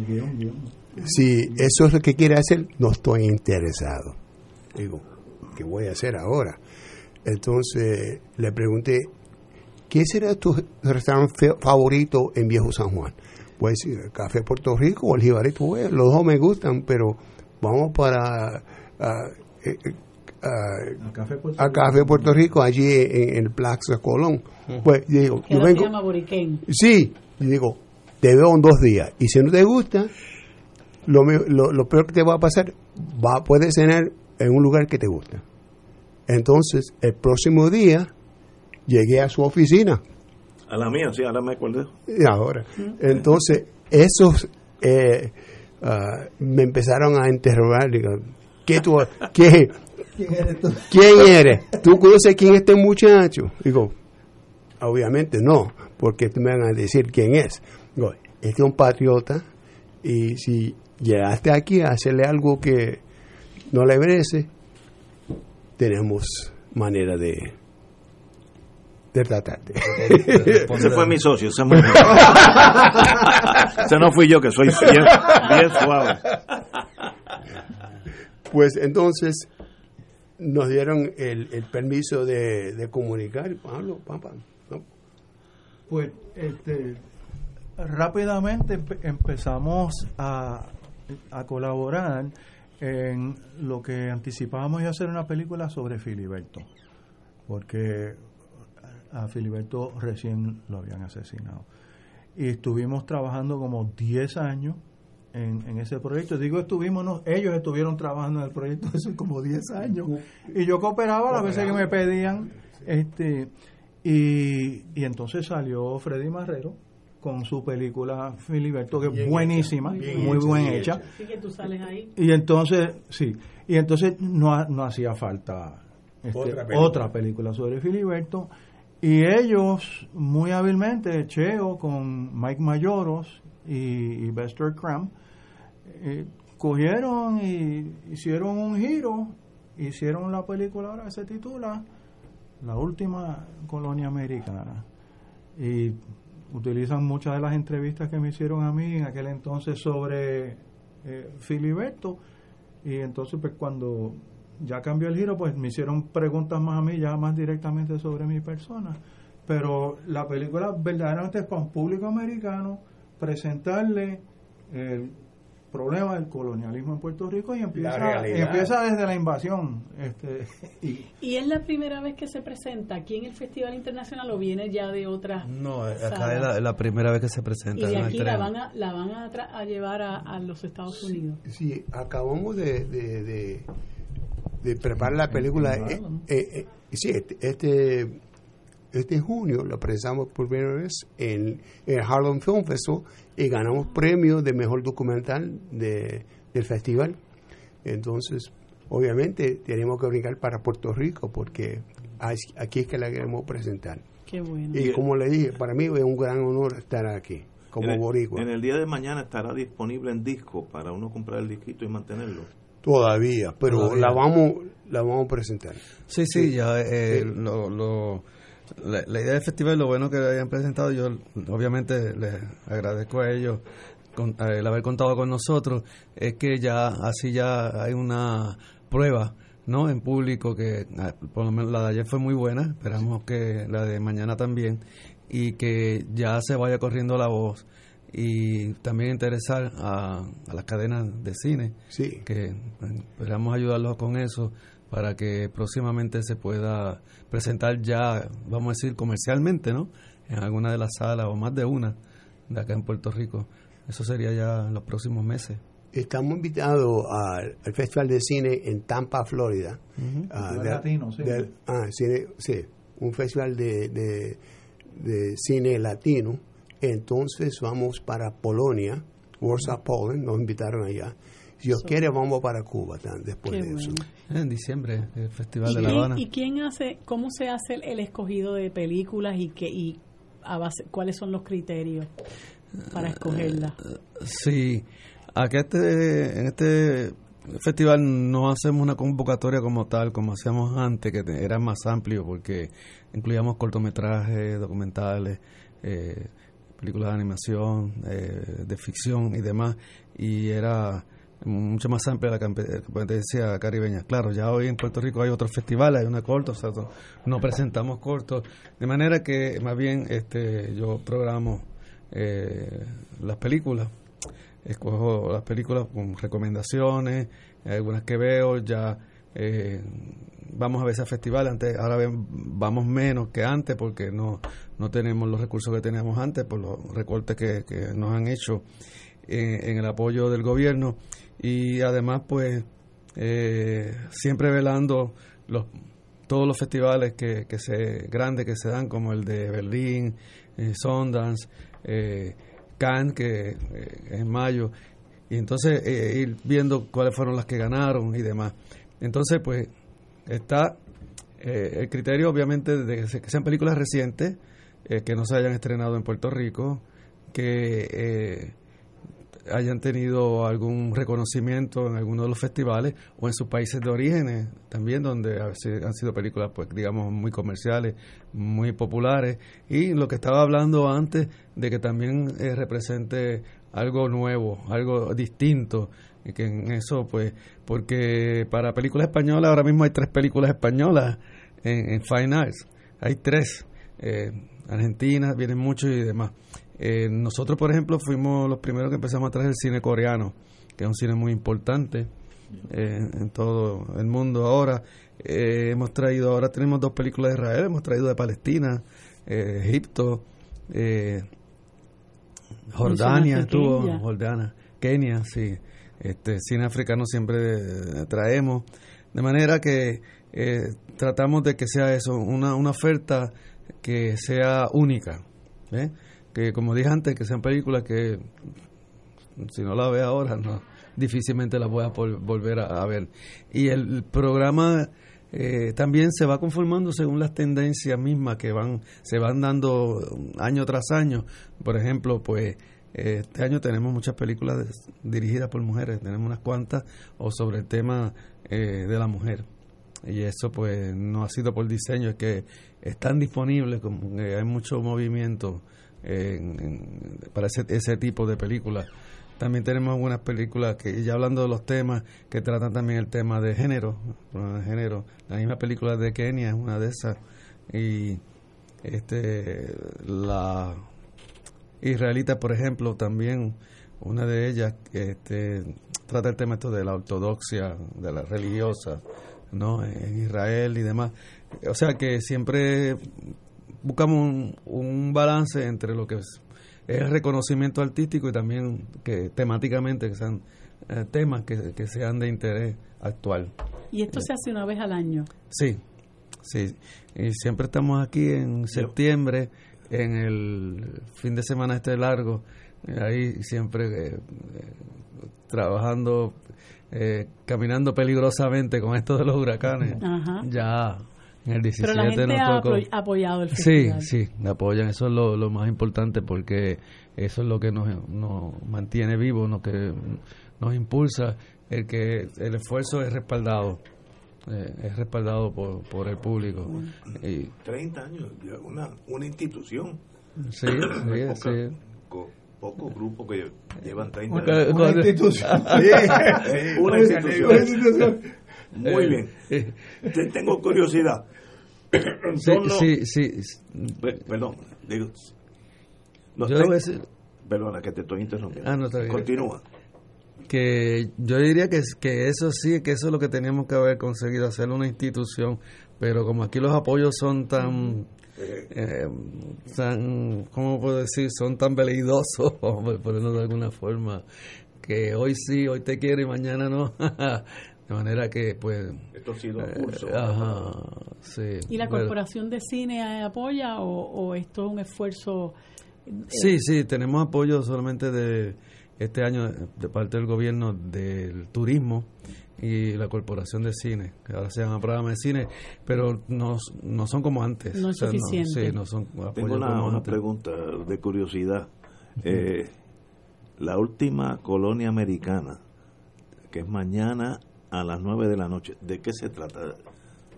si eso es lo que quiere hacer, no estoy interesado. Digo, ¿qué voy a hacer ahora? Entonces le pregunté, ¿qué será tu restaurante favorito en Viejo San Juan? Pues Café Puerto Rico o el Jibarito, los dos me gustan, pero vamos para a Café Puerto Rico, allí en el Plaza Colón. Pues digo, yo vengo, se llama Boriquén. Sí, y digo, te veo en 2 días. Y si no te gusta, lo peor que te va a pasar, puedes cenar en un lugar que te gusta. Entonces, el próximo día, llegué a su oficina. A la mía, sí, ahora me acuerdo. Y ahora. Entonces, esos... me empezaron a interrogar, digo, ¿quién eres? ¿Tú conoces quién es este muchacho? Digo, obviamente no, porque me van a decir quién es. Digo, este es un patriota, y si llegaste aquí a hacerle algo que no le merece, tenemos manera de tratarte. Ese fue mi socio, ese no fui yo, que soy bien suave. Pues entonces nos dieron el permiso de comunicar. Pablo, papá, ¿no? Pues rápidamente empezamos a colaborar en lo que anticipábamos y hacer una película sobre Filiberto, porque a Filiberto recién lo habían asesinado. Y estuvimos trabajando como 10 años en ese proyecto. Digo, ellos estuvieron trabajando en el proyecto hace como 10 años. Y yo cooperaba las veces que me pedían. Y entonces salió Freddy Marrero con su película Filiberto, que es buenísima, muy bien hecha. Así que tú sales ahí. Y entonces no hacía falta otra película sobre Filiberto. Y ellos, muy hábilmente, Cheo con Mike Mayoros y Buster Cramp, cogieron y hicieron un giro, hicieron la película ahora que se titula la última colonia americana, y utilizan muchas de las entrevistas que me hicieron a mí en aquel entonces sobre Filiberto, y entonces pues cuando ya cambió el giro, pues me hicieron preguntas más a mí, ya más directamente sobre mi persona. Pero la película verdaderamente es para un público americano, presentarle el problema del colonialismo en Puerto Rico, y empieza desde la invasión. ¿Y es la primera vez que se presenta aquí en el Festival Internacional o viene ya de otras? No, acá es la primera vez que se presenta. Y de aquí la van a llevar a los Estados Unidos. Sí, acabamos de preparar la película. Sí, este junio la presentamos por primera vez en el Harlem Film Festival y ganamos premio de mejor documental del festival. Entonces, obviamente, tenemos que brincar para Puerto Rico porque aquí es que la queremos presentar. Qué bueno. Y como le dije, para mí es un gran honor estar aquí como boricua. En el día de mañana estará disponible en disco para uno comprar el disquito y mantenerlo. Todavía, pero la vamos a presentar. Sí, sí, ya la idea del festival, lo bueno que hayan presentado, yo obviamente les agradezco a ellos el haber contado con nosotros, es que ya así ya hay una prueba, ¿no?, en público, que por lo menos la de ayer fue muy buena, esperamos que la de mañana también, y que ya se vaya corriendo la voz. Y también interesar a las cadenas de cine, sí, que esperamos ayudarlos con eso para que próximamente se pueda presentar ya, vamos a decir, comercialmente, ¿no?, en alguna de las salas o más de una de acá en Puerto Rico. Eso sería ya en los próximos meses. Estamos invitados al Festival de Cine en Tampa, Florida. Latino, sí. Sí, un festival de cine latino. Entonces vamos para Polonia, Warsaw, Poland, nos invitaron allá. Si Dios quiere, vamos para Cuba después. Qué de bueno. Eso. En diciembre, el Festival de La Habana. ¿Y cómo se hace el escogido de películas cuáles son los criterios para escogerlas? Sí, aquí en este festival no hacemos una convocatoria como tal, como hacíamos antes, que era más amplio porque incluíamos cortometrajes, documentales, películas de animación, de ficción y demás, y era mucho más amplia la competencia caribeña. Claro, ya hoy en Puerto Rico hay otros festivales, hay una corta, o sea, no presentamos cortos, de manera que más bien yo programo las películas, escojo las películas con recomendaciones, algunas que veo ya. Vamos a veces a festivales, ahora vamos menos que antes porque no tenemos los recursos que teníamos antes por los recortes que nos han hecho en el apoyo del gobierno, y además pues siempre velando todos los festivales grandes que se dan, como el de Berlín, Sundance, Cannes, que en mayo, y entonces ir viendo cuáles fueron las que ganaron y demás. Entonces pues está el criterio, obviamente, de que sean películas recientes, que no se hayan estrenado en Puerto Rico, que hayan tenido algún reconocimiento en alguno de los festivales o en sus países de origen también, donde han sido películas, pues digamos, muy comerciales, muy populares, y lo que estaba hablando antes de que también represente algo nuevo, algo distinto. Y que en eso, pues, porque para películas españolas, ahora mismo hay 3 películas españolas en Fine Arts, hay 3, argentinas, vienen muchos y demás. Nosotros, por ejemplo, fuimos los primeros que empezamos a traer el cine coreano, que es un cine muy importante en todo el mundo ahora. Ahora tenemos 2 películas de Israel, hemos traído de Palestina, Egipto, Jordania, Kenia, sí. Cine africano siempre traemos, de manera que tratamos de que sea eso, una oferta que sea única, que, como dije antes, que sean películas que si no la ve ahora difícilmente la voy a volver a ver. Y el programa también se va conformando según las tendencias mismas que se van dando año tras año. Por ejemplo, pues este año tenemos muchas películas dirigidas por mujeres, tenemos unas cuantas sobre el tema de la mujer. y eso pues no ha sido por diseño, es que están disponibles, como hay mucho movimiento para ese tipo de películas. También tenemos algunas películas que, ya hablando de los temas, que tratan también el tema de género, la misma película de Kenia es una de esas, y la israelita, por ejemplo, también una de ellas trata el tema esto de la ortodoxia, de la religiosa, ¿no?, en Israel y demás. O sea que siempre buscamos un balance entre lo que es reconocimiento artístico y también que temáticamente que sean temas que sean de interés actual. ¿Y esto se hace una vez al año? Sí, y siempre estamos aquí en septiembre, en el fin de semana largo, ahí siempre trabajando, caminando peligrosamente con esto de los huracanes. Ajá. Ya en el 17 pero la gente nos tocó. Ha apoyado el festival. Sí, la apoyan, eso es lo más importante, porque eso es lo que nos mantiene vivos, lo que nos impulsa, el que el esfuerzo es respaldado por el público. 30 años, una institución. Sí. Pocos grupos que llevan 30 años. Una institución. Una institución. Muy bien. Tengo curiosidad. Perdón, digo. Yo voy a decir. Perdona, que te estoy interrumpiendo. Ah, no, está bien. Continúa. Que yo diría que eso sí, que eso es lo que teníamos que haber conseguido, hacer una institución, pero como aquí los apoyos son tan ¿cómo puedo decir? Son tan veleidosos, por ponerlo de alguna forma, que hoy sí, hoy te quiero y mañana no. De manera que, pues... Esto ha sido un curso. Sí. ¿Y la Corporación de Cine apoya o esto es un esfuerzo...? Sí, tenemos apoyo solamente de este año de parte del gobierno del turismo y la Corporación de Cine, que ahora se llama programa de cine, pero no son como antes. No es suficiente. No son apoyos. Tengo una pregunta de curiosidad. La última colonia americana, que es mañana a las 9 de la noche, ¿de qué se trata?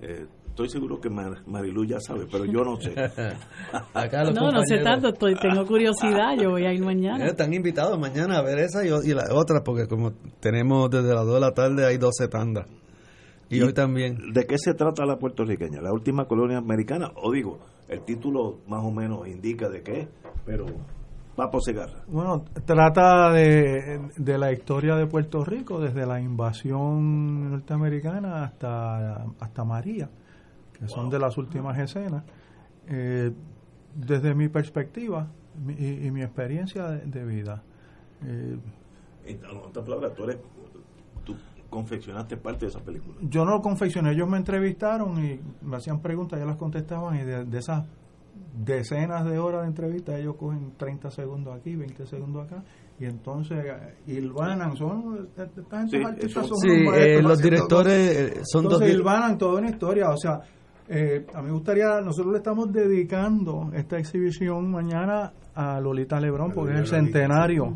Estoy seguro que Marilú ya sabe, pero yo no sé. No sé tanto, tengo curiosidad, yo voy a ir mañana. Están invitados mañana a ver esa y la otra, porque como tenemos desde las 2 de la tarde hay 12 tandas. Y hoy también. ¿De qué se trata la puertorriqueña? ¿La última colonia americana? O digo, el título más o menos indica de qué, pero va por Segarra. Bueno, trata de la historia de Puerto Rico desde la invasión norteamericana hasta María, que son de las últimas escenas. Desde mi perspectiva y mi experiencia de vida. En otras palabras, tú confeccionaste parte de esa película. Yo no confeccioné, ellos me entrevistaron y me hacían preguntas, ya las contestaban, y de esas decenas de horas de entrevistas, ellos cogen 30 segundos aquí, 20 segundos acá, y entonces hilvanan, son artistas, son los directores, son entonces hilvanan toda una historia. O sea, a mí me gustaría, nosotros le estamos dedicando esta exhibición mañana a Lolita Lebrón, porque es el centenario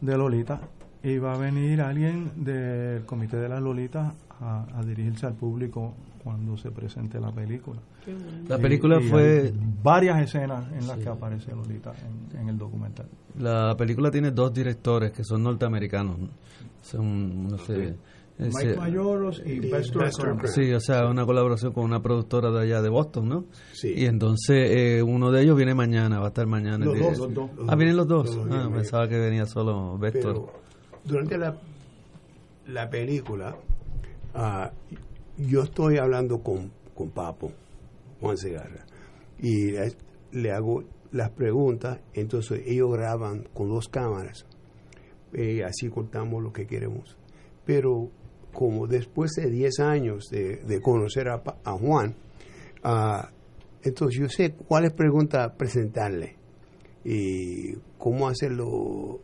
de Lolita, y va a venir alguien del Comité de las Lolitas a dirigirse al público cuando se presente la película. La película fue varias escenas en las que aparece Lolita en el documental. La película tiene dos directores que son norteamericanos, son Mike Mayoros y Lester. Sí, o sea, una colaboración con una productora de allá de Boston, ¿no? Sí. Y entonces uno de ellos viene mañana, va a estar mañana. Los dos. Vienen los dos. Pensaba que venía solo Vector. Durante la película, yo estoy hablando con Papo, Juan Segarra, y le hago las preguntas. Entonces ellos graban con dos cámaras, así cortamos lo que queremos. Pero como después de 10 años de conocer a Juan, entonces yo sé cuáles preguntas presentarle y cómo hacerlo,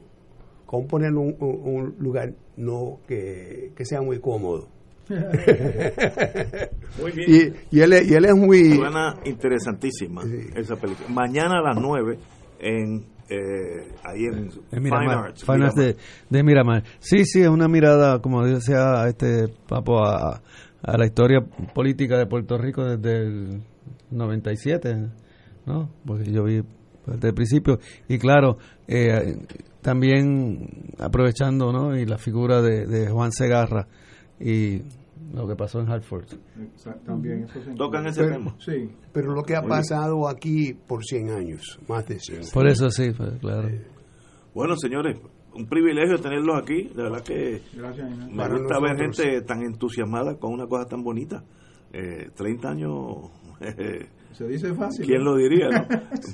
cómo ponerlo en un lugar no que sea muy cómodo. Muy bien. Y él es muy... Semana interesantísima, esa película. Mañana a las 9 ahí en Fine Arts de Miramar. Sí, es una mirada, como decía Papo, a la historia política de Puerto Rico desde el 97, ¿no? Porque yo vi desde el principio, y claro, también aprovechando, ¿no? Y la figura de Juan Segarra y lo que pasó en Hartford. También eso se tocan ese tema. Sí, pero lo que ha pasado aquí por 100 años, más de 100. Por eso sí, pues, claro. Bueno, señores, un privilegio tenerlos aquí, de verdad que gracias, me gusta ver gente tan entusiasmada con una cosa tan bonita. 30 años... Se dice fácil. ¿Quién lo diría? ¿No?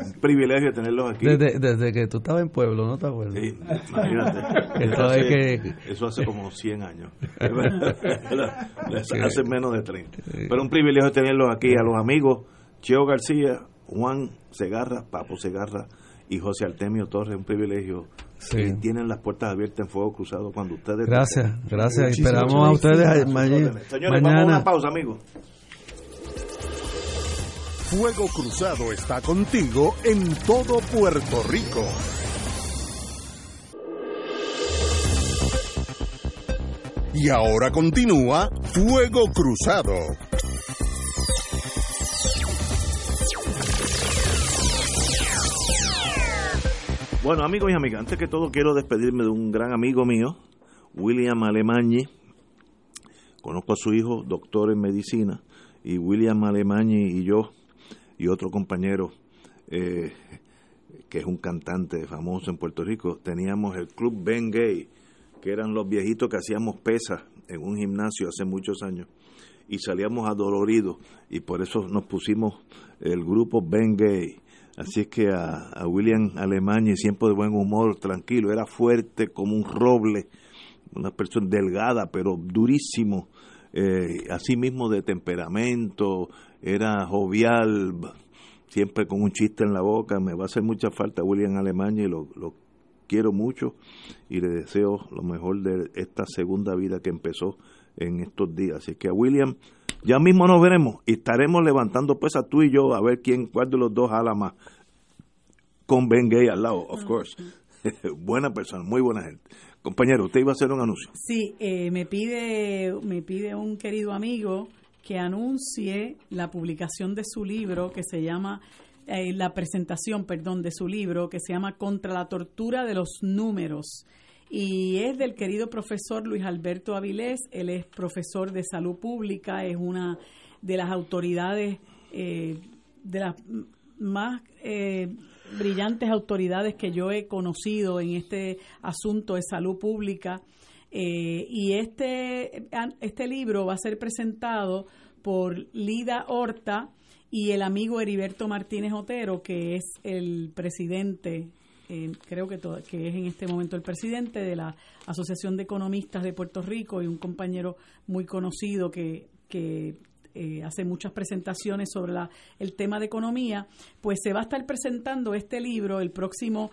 Un privilegio tenerlos aquí. Desde que tú estabas en Pueblo, ¿no te acuerdas? Sí, imagínate. Eso hace como 100 años. Hace menos de 30. Pero un privilegio tenerlos aquí, a los amigos Cheo García, Juan Segarra, Papo Segarra y José Artemio Torres. Un privilegio. Sí. Tienen las puertas abiertas en Fuego Cruzado cuando ustedes... Gracias. Muchísimas esperamos gracias. A ustedes mañana. Señores, vamos a una pausa, amigos. Fuego Cruzado está contigo en todo Puerto Rico. Y ahora continúa Fuego Cruzado. Bueno, amigos y amigas, antes que todo quiero despedirme de un gran amigo mío, William Alemany. Conozco a su hijo, doctor en medicina, y William Alemany y yo y otro compañero que es un cantante famoso en Puerto Rico, teníamos el Club Ben Gay, que eran los viejitos que hacíamos pesas en un gimnasio hace muchos años, y salíamos adoloridos, y por eso nos pusimos el grupo Ben Gay. Así es que a William Alemany, siempre de buen humor, tranquilo, era fuerte como un roble, una persona delgada, pero durísimo, así mismo de temperamento, era jovial, siempre con un chiste en la boca. Me va a hacer mucha falta William Alemany, y lo quiero mucho y le deseo lo mejor de esta segunda vida que empezó en estos días. Así que a William, ya mismo nos veremos y estaremos levantando pesas tú y yo a ver cuál de los dos jala más. Con Ben Gay al lado, of course. Buena persona, muy buena gente. Compañero, usted iba a hacer un anuncio. Sí, me pide un querido amigo que anuncie la publicación de su libro que se llama, la presentación, perdón, de su libro que se llama Contra la tortura de los números, y es del querido profesor Luis Alberto Avilés. Él es profesor de salud pública, es una de las autoridades, de las más brillantes autoridades que yo he conocido en este asunto de salud pública. Y este libro va a ser presentado por Lida Horta y el amigo Heriberto Martínez Otero, que es el presidente, creo que es en este momento el presidente de la Asociación de Economistas de Puerto Rico, y un compañero muy conocido que hace muchas presentaciones sobre el tema de economía. Pues se va a estar presentando este libro el próximo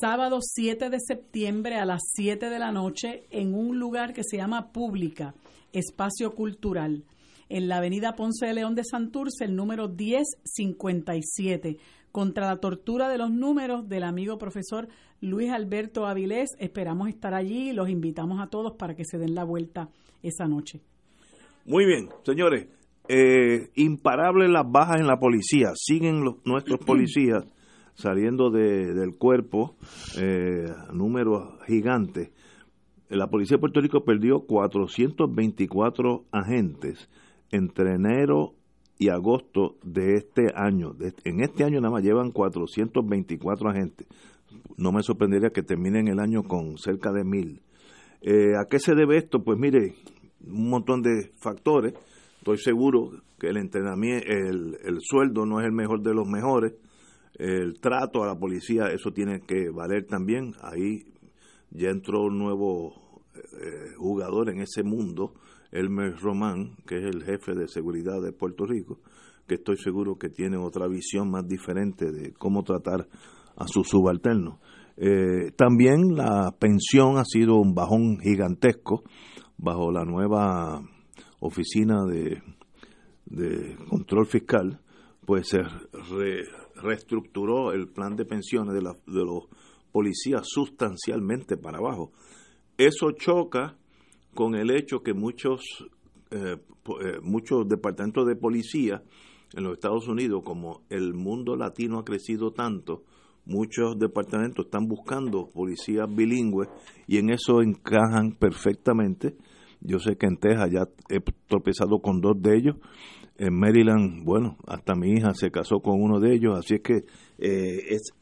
sábado 7 de septiembre a las 7 de la noche en un lugar que se llama Pública, Espacio Cultural, en la avenida Ponce de León de Santurce, el número 1057. Contra la tortura de los números, del amigo profesor Luis Alberto Avilés. Esperamos estar allí, los invitamos a todos para que se den la vuelta esa noche. Muy bien, señores, imparables las bajas en la policía, siguen nuestros policías saliendo del cuerpo, números gigantes. La policía de Puerto Rico perdió 424 agentes entre enero y agosto de este año. En este año nada más llevan 424 agentes. No me sorprendería que terminen el año con cerca de 1,000. ¿A qué se debe esto? Pues mire, un montón de factores. Estoy seguro que el entrenamiento, el sueldo no es el mejor de los mejores. El trato a la policía, eso tiene que valer también. Ahí ya entró un nuevo jugador en ese mundo, Elmer Román, que es el jefe de seguridad de Puerto Rico, que estoy seguro que tiene otra visión más diferente de cómo tratar a sus subalternos. También la pensión ha sido un bajón gigantesco bajo la nueva oficina de control fiscal, pues se reestructuró el plan de pensiones de los policías sustancialmente para abajo. Eso choca con el hecho que muchos muchos departamentos de policía en los Estados Unidos, como el mundo latino ha crecido tanto, muchos departamentos están buscando policías bilingües y en eso encajan perfectamente. Yo sé que en Texas ya he tropezado con dos de ellos. En Maryland, bueno, hasta mi hija se casó con uno de ellos, así es que es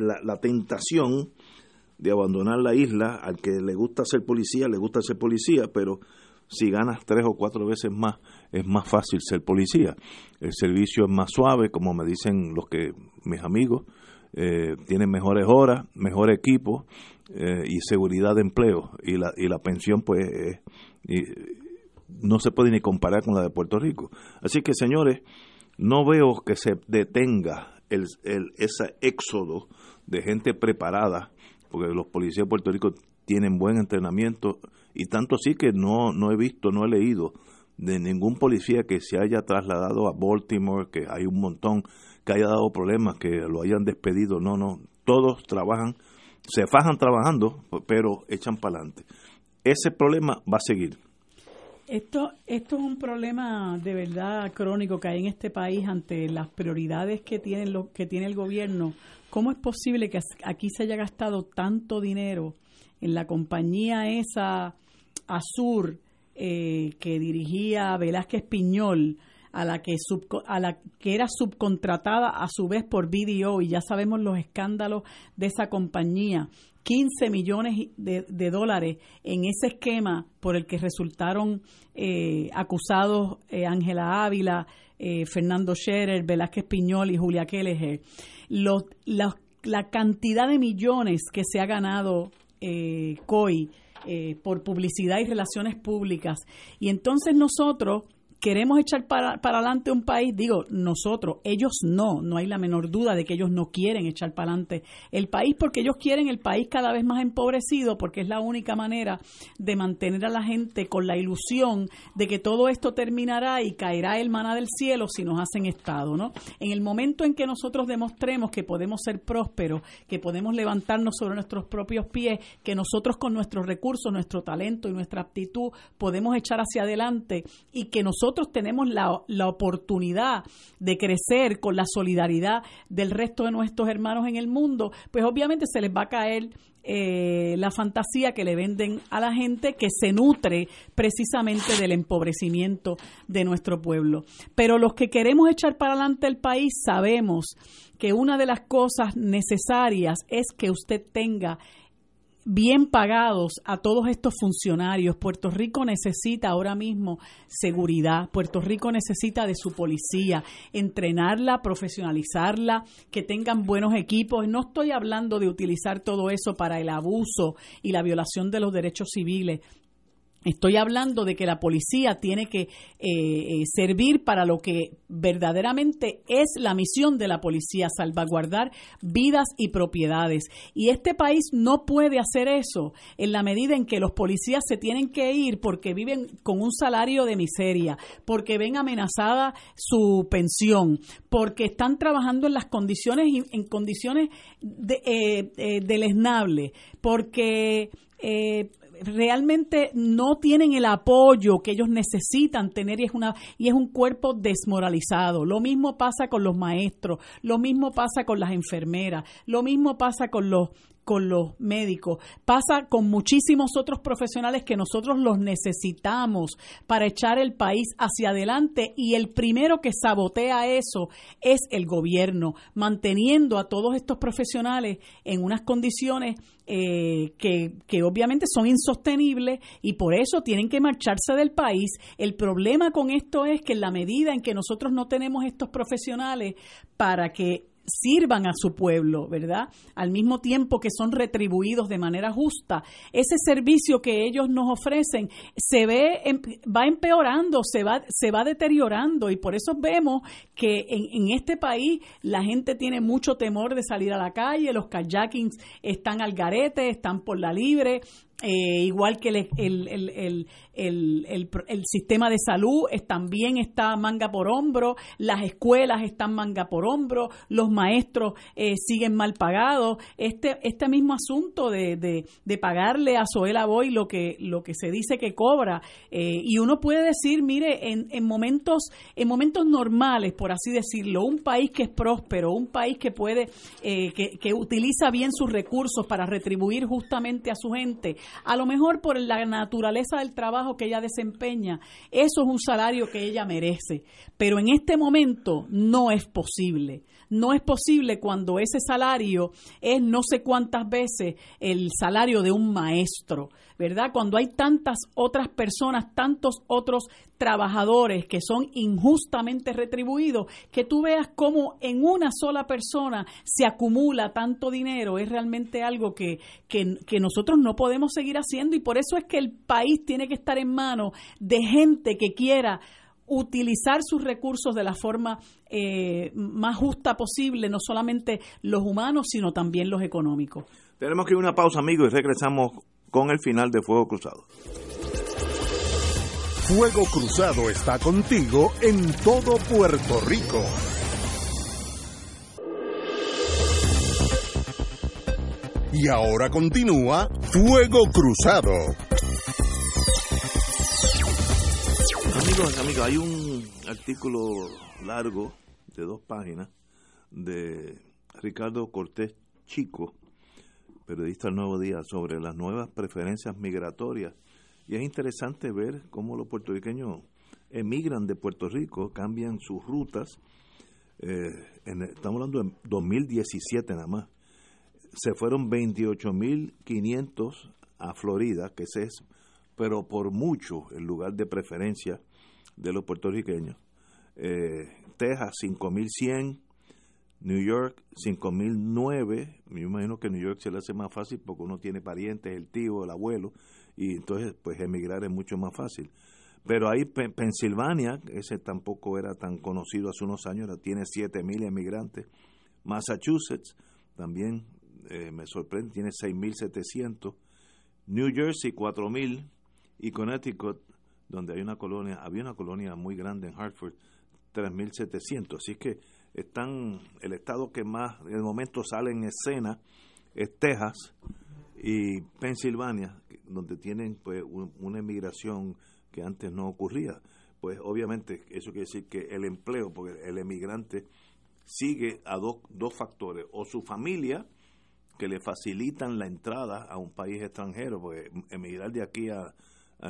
la tentación de abandonar la isla. Al que le gusta ser policía, le gusta ser policía, pero si ganas 3 o 4 veces más, es más fácil ser policía. El servicio es más suave, como me dicen mis amigos, tienen mejores horas, mejor equipo y seguridad de empleo. Y la pensión, pues, no se puede ni comparar con la de Puerto Rico. Así que, señores, no veo que se detenga ese éxodo de gente preparada, porque los policías de Puerto Rico tienen buen entrenamiento, y tanto así que no he visto, no he leído de ningún policía que se haya trasladado a Baltimore, que hay un montón, que haya dado problemas, que lo hayan despedido. No, todos trabajan, se fajan trabajando, pero echan para adelante. Ese problema va a seguir. Esto es un problema de verdad crónico que hay en este país ante las prioridades que tienen que tiene el gobierno. ¿Cómo es posible que aquí se haya gastado tanto dinero en la compañía esa Azur que dirigía Velázquez Piñol, a la que era subcontratada a su vez por BDO, y ya sabemos los escándalos de esa compañía? 15 millones de dólares en ese esquema por el que resultaron acusados Ángela Ávila, Fernando Scherer, Velázquez Piñol y Julia Kelleher. La cantidad de millones que se ha ganado COI por publicidad y relaciones públicas. Y entonces nosotros queremos echar para adelante un país, digo nosotros, ellos no hay la menor duda de que ellos no quieren echar para adelante el país, porque ellos quieren el país cada vez más empobrecido, porque es la única manera de mantener a la gente con la ilusión de que todo esto terminará y caerá el maná del cielo si nos hacen Estado, ¿no? En el momento en que nosotros demostremos que podemos ser prósperos, que podemos levantarnos sobre nuestros propios pies, que nosotros con nuestros recursos, nuestro talento y nuestra aptitud podemos echar hacia adelante, y que nosotros tenemos la oportunidad de crecer con la solidaridad del resto de nuestros hermanos en el mundo, pues obviamente se les va a caer la fantasía que le venden a la gente, que se nutre precisamente del empobrecimiento de nuestro pueblo. Pero los que queremos echar para adelante el país sabemos que una de las cosas necesarias es que usted tenga bien pagados a todos estos funcionarios. Puerto Rico necesita ahora mismo seguridad. Puerto Rico necesita de su policía, entrenarla, profesionalizarla, que tengan buenos equipos. No estoy hablando de utilizar todo eso para el abuso y la violación de los derechos civiles. Estoy hablando de que la policía tiene que servir para lo que verdaderamente es la misión de la policía: salvaguardar vidas y propiedades. Y este país no puede hacer eso en la medida en que los policías se tienen que ir porque viven con un salario de miseria, porque ven amenazada su pensión, porque están trabajando en las condiciones deleznables, porque realmente no tienen el apoyo que ellos necesitan tener, y es un cuerpo desmoralizado. Lo mismo pasa con los maestros, lo mismo pasa con las enfermeras, lo mismo pasa con los médicos, pasa con muchísimos otros profesionales que nosotros los necesitamos para echar el país hacia adelante, y el primero que sabotea eso es el gobierno, manteniendo a todos estos profesionales en unas condiciones que obviamente son insostenibles, y por eso tienen que marcharse del país. El problema con esto es que en la medida en que nosotros no tenemos estos profesionales para que sirvan a su pueblo, ¿verdad?, al mismo tiempo que son retribuidos de manera justa, ese servicio que ellos nos ofrecen va empeorando, se va deteriorando, y por eso vemos que en este país la gente tiene mucho temor de salir a la calle, los carjackings están al garete, están por la libre, Igual que el sistema de salud también está manga por hombro, las escuelas están manga por hombro, los maestros siguen mal pagados. Este mismo asunto de pagarle a Zoe Laboy lo que se dice que cobra, y uno puede decir, mire, en momentos normales, por así decirlo, un país que es próspero, un país que puede que utiliza bien sus recursos para retribuir justamente a su gente, a lo mejor por la naturaleza del trabajo que ella desempeña, eso es un salario que ella merece. Pero en este momento no es posible. No es posible cuando ese salario es no sé cuántas veces el salario de un maestro, ¿verdad? Cuando hay tantas otras personas, tantos otros trabajadores que son injustamente retribuidos, que tú veas cómo en una sola persona se acumula tanto dinero, es realmente algo que nosotros no podemos seguir haciendo, y por eso es que el país tiene que estar en manos de gente que quiera utilizar sus recursos de la forma más justa posible, no solamente los humanos, sino también los económicos. Tenemos que ir a una pausa, amigos, y regresamos con el final de Fuego Cruzado. Fuego Cruzado está contigo en todo Puerto Rico. Y ahora continúa Fuego Cruzado. Amigos, amigas, hay un artículo largo de 2 páginas de Ricardo Cortés Chico, periodista del Nuevo Día, sobre las nuevas preferencias migratorias. Y es interesante ver cómo los puertorriqueños emigran de Puerto Rico, cambian sus rutas. Estamos hablando de 2017 nada más. Se fueron 28.500 a Florida, que ese es, pero por mucho, el lugar de preferencia de los puertorriqueños. Texas, 5.100. New York, 5.009. Me imagino que New York se le hace más fácil porque uno tiene parientes, el tío, el abuelo, y entonces pues emigrar es mucho más fácil. Pero ahí Pensilvania, ese tampoco era tan conocido hace unos años, ahora tiene 7.000 emigrantes. Massachusetts, también me sorprende, tiene 6.700. New Jersey, 4.000. Y Connecticut, donde había una colonia muy grande en Hartford, 3.700. Así que están, el estado que más en el momento sale en escena es Texas y Pensilvania, donde tienen pues una emigración que antes no ocurría. Pues obviamente eso quiere decir que el empleo, porque el emigrante sigue a dos factores, o su familia, que le facilitan la entrada a un país extranjero, porque emigrar de aquí a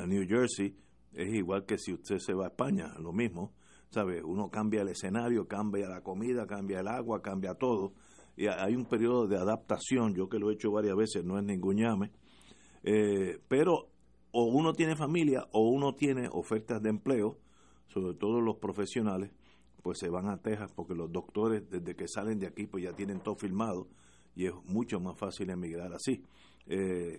New Jersey es igual que si usted se va a España, lo mismo, ¿sabe? Uno cambia el escenario, cambia la comida, cambia el agua, cambia todo, y hay un periodo de adaptación. Yo que lo he hecho varias veces, no es ningún llame, pero o uno tiene familia o uno tiene ofertas de empleo, sobre todo los profesionales, pues se van a Texas, porque los doctores desde que salen de aquí pues ya tienen todo filmado y es mucho más fácil emigrar así.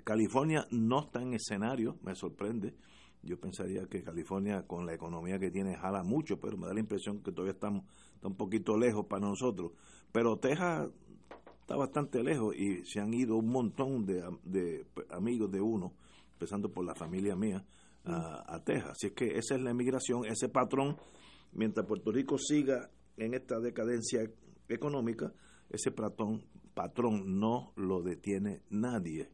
California no está en escenario, me sorprende. Yo pensaría que California, con la economía que tiene, jala mucho, pero me da la impresión que todavía está un poquito lejos para nosotros. Pero Texas está bastante lejos y se han ido un montón de amigos de uno, empezando por la familia mía, a Texas. Así es que esa es la emigración, ese patrón. Mientras Puerto Rico siga en esta decadencia económica, ese patrón no lo detiene nadie.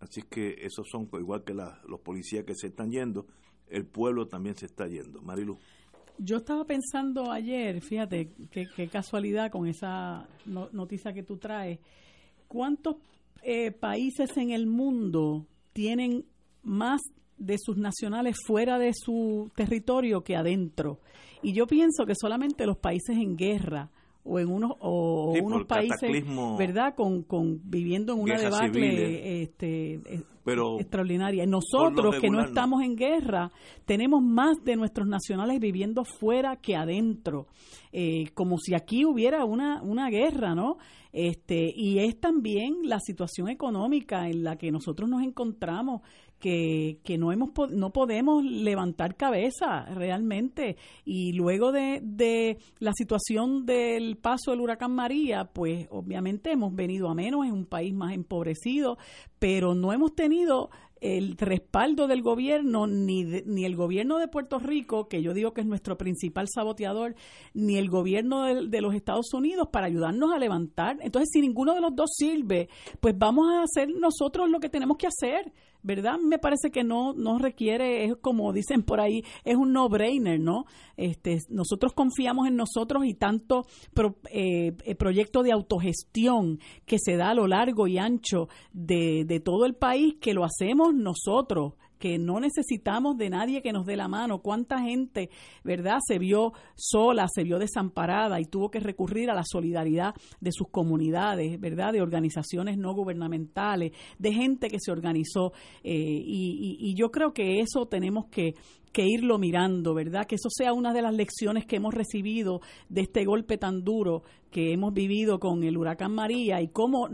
Así que esos son, igual que los policías que se están yendo, el pueblo también se está yendo. Marilú. Yo estaba pensando ayer, fíjate, qué casualidad con esa noticia que tú traes. ¿Cuántos países en el mundo tienen más de sus nacionales fuera de su territorio que adentro? Y yo pienso que solamente los países en guerra o en unos países, ¿verdad?, con viviendo en una debacle extraordinaria. Nosotros, que no estamos en guerra, tenemos más de nuestros nacionales viviendo fuera que adentro, como si aquí hubiera una guerra, ¿no? Y es también la situación económica en la que nosotros nos encontramos, que no podemos levantar cabeza realmente, y luego de la situación del paso del huracán María, pues obviamente hemos venido a menos, es un país más empobrecido, pero no hemos tenido el respaldo del gobierno, ni el gobierno de Puerto Rico, que yo digo que es nuestro principal saboteador, ni el gobierno de los Estados Unidos para ayudarnos a levantar. Entonces, si ninguno de los dos sirve, pues vamos a hacer nosotros lo que tenemos que hacer, ¿verdad? Me parece que no requiere, es como dicen por ahí, es un no-brainer, ¿no? Nosotros confiamos en nosotros y tanto proyecto de autogestión que se da a lo largo y ancho de todo el país, que lo hacemos nosotros, que no necesitamos de nadie que nos dé la mano. ¿Cuánta gente, verdad, se vio sola, se vio desamparada y tuvo que recurrir a la solidaridad de sus comunidades, verdad, de organizaciones no gubernamentales, de gente que se organizó? Y yo creo que eso tenemos que irlo mirando, ¿verdad? Que eso sea una de las lecciones que hemos recibido de este golpe tan duro que hemos vivido con el huracán María, y cómo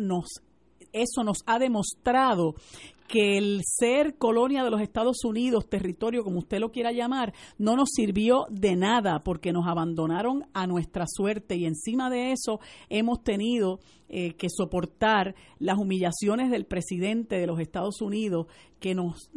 eso nos ha demostrado que el ser colonia de los Estados Unidos, territorio, como usted lo quiera llamar, no nos sirvió de nada porque nos abandonaron a nuestra suerte, y encima de eso hemos tenido que soportar las humillaciones del presidente de los Estados Unidos, que nos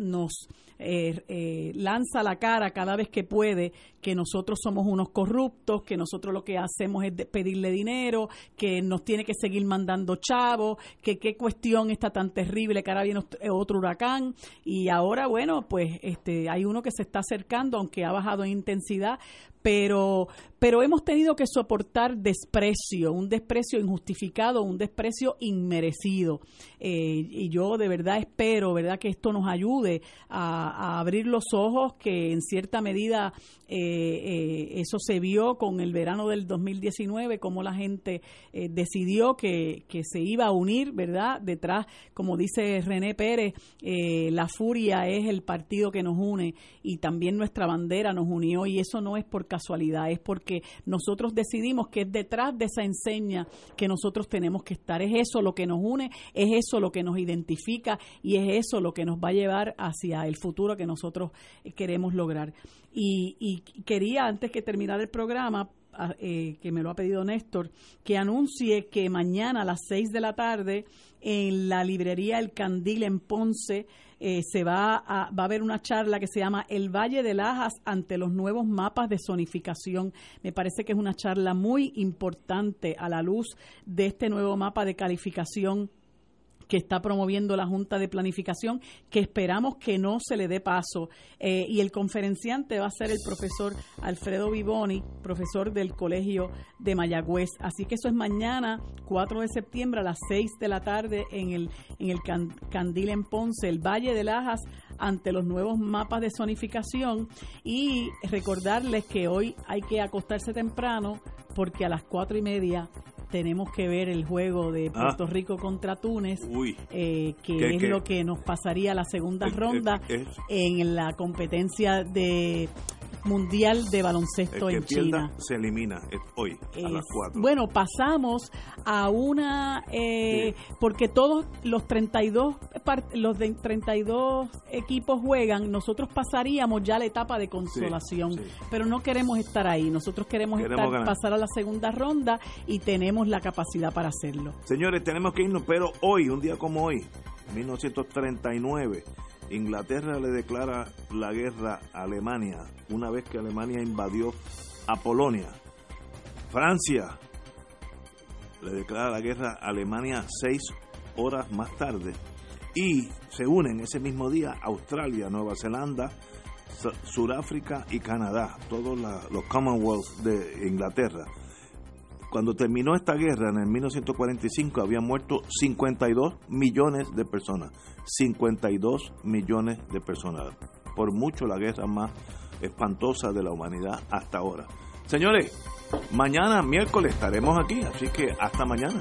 lanza la cara cada vez que puede, que nosotros somos unos corruptos, que nosotros lo que hacemos es pedirle dinero, que nos tiene que seguir mandando chavos, que qué cuestión está tan terrible, que ahora viene otro huracán. Y ahora, bueno, pues hay uno que se está acercando, aunque ha bajado en intensidad, pero hemos tenido que soportar desprecio, un desprecio injustificado, un desprecio inmerecido. Y yo de verdad espero, ¿verdad?, que esto nos ayude a abrir los ojos, que en cierta medida eso se vio con el verano del 2019, cómo la gente decidió que se iba a unir, ¿verdad? Detrás, como dice René Pérez, la furia es el partido que nos une, y también nuestra bandera nos unió, y eso no es por casualidad, es porque nosotros decidimos que es detrás de esa enseña que nosotros tenemos que estar. Es eso lo que nos une, es eso lo que nos identifica, y es eso lo que nos va a llevar hacia el futuro que nosotros queremos lograr. Y quería, antes que terminar el programa, que me lo ha pedido Néstor, que anuncie que mañana a las 6:00 p.m. en la librería El Candil en Ponce se va a haber una charla que se llama El Valle de Lajas ante los nuevos mapas de zonificación. Me parece que es una charla muy importante a la luz de este nuevo mapa de calificación que está promoviendo la Junta de Planificación, que esperamos que no se le dé paso. Y el conferenciante va a ser el profesor Alfredo Vivoni, profesor del Colegio de Mayagüez. Así que eso es mañana, 4 de septiembre, a las 6:00 p.m. en el Candil en Ponce, el Valle de Lajas ante los nuevos mapas de zonificación. Y recordarles que hoy hay que acostarse temprano, porque a las 4:30 tenemos que ver el juego de Puerto Rico contra Túnez, que es lo que nos pasaría la segunda ronda en la competencia de mundial de baloncesto en China. Se elimina hoy a las 4. Bueno, pasamos a una porque todos los 32 equipos juegan, nosotros pasaríamos ya la etapa de consolación, pero no queremos estar ahí. Nosotros queremos pasar a la segunda ronda y tenemos la capacidad para hacerlo. Señores, tenemos que irnos, pero hoy, un día como hoy, 1939, Inglaterra le declara la guerra a Alemania, una vez que Alemania invadió a Polonia. Francia le declara la guerra a Alemania 6 horas más tarde, y se unen ese mismo día Australia, Nueva Zelanda, Sudáfrica y Canadá, todos los Commonwealth de Inglaterra. Cuando terminó esta guerra, en el 1945, habían muerto 52 millones de personas. 52 millones de personas. Por mucho la guerra más espantosa de la humanidad hasta ahora. Señores, mañana miércoles estaremos aquí, así que hasta mañana.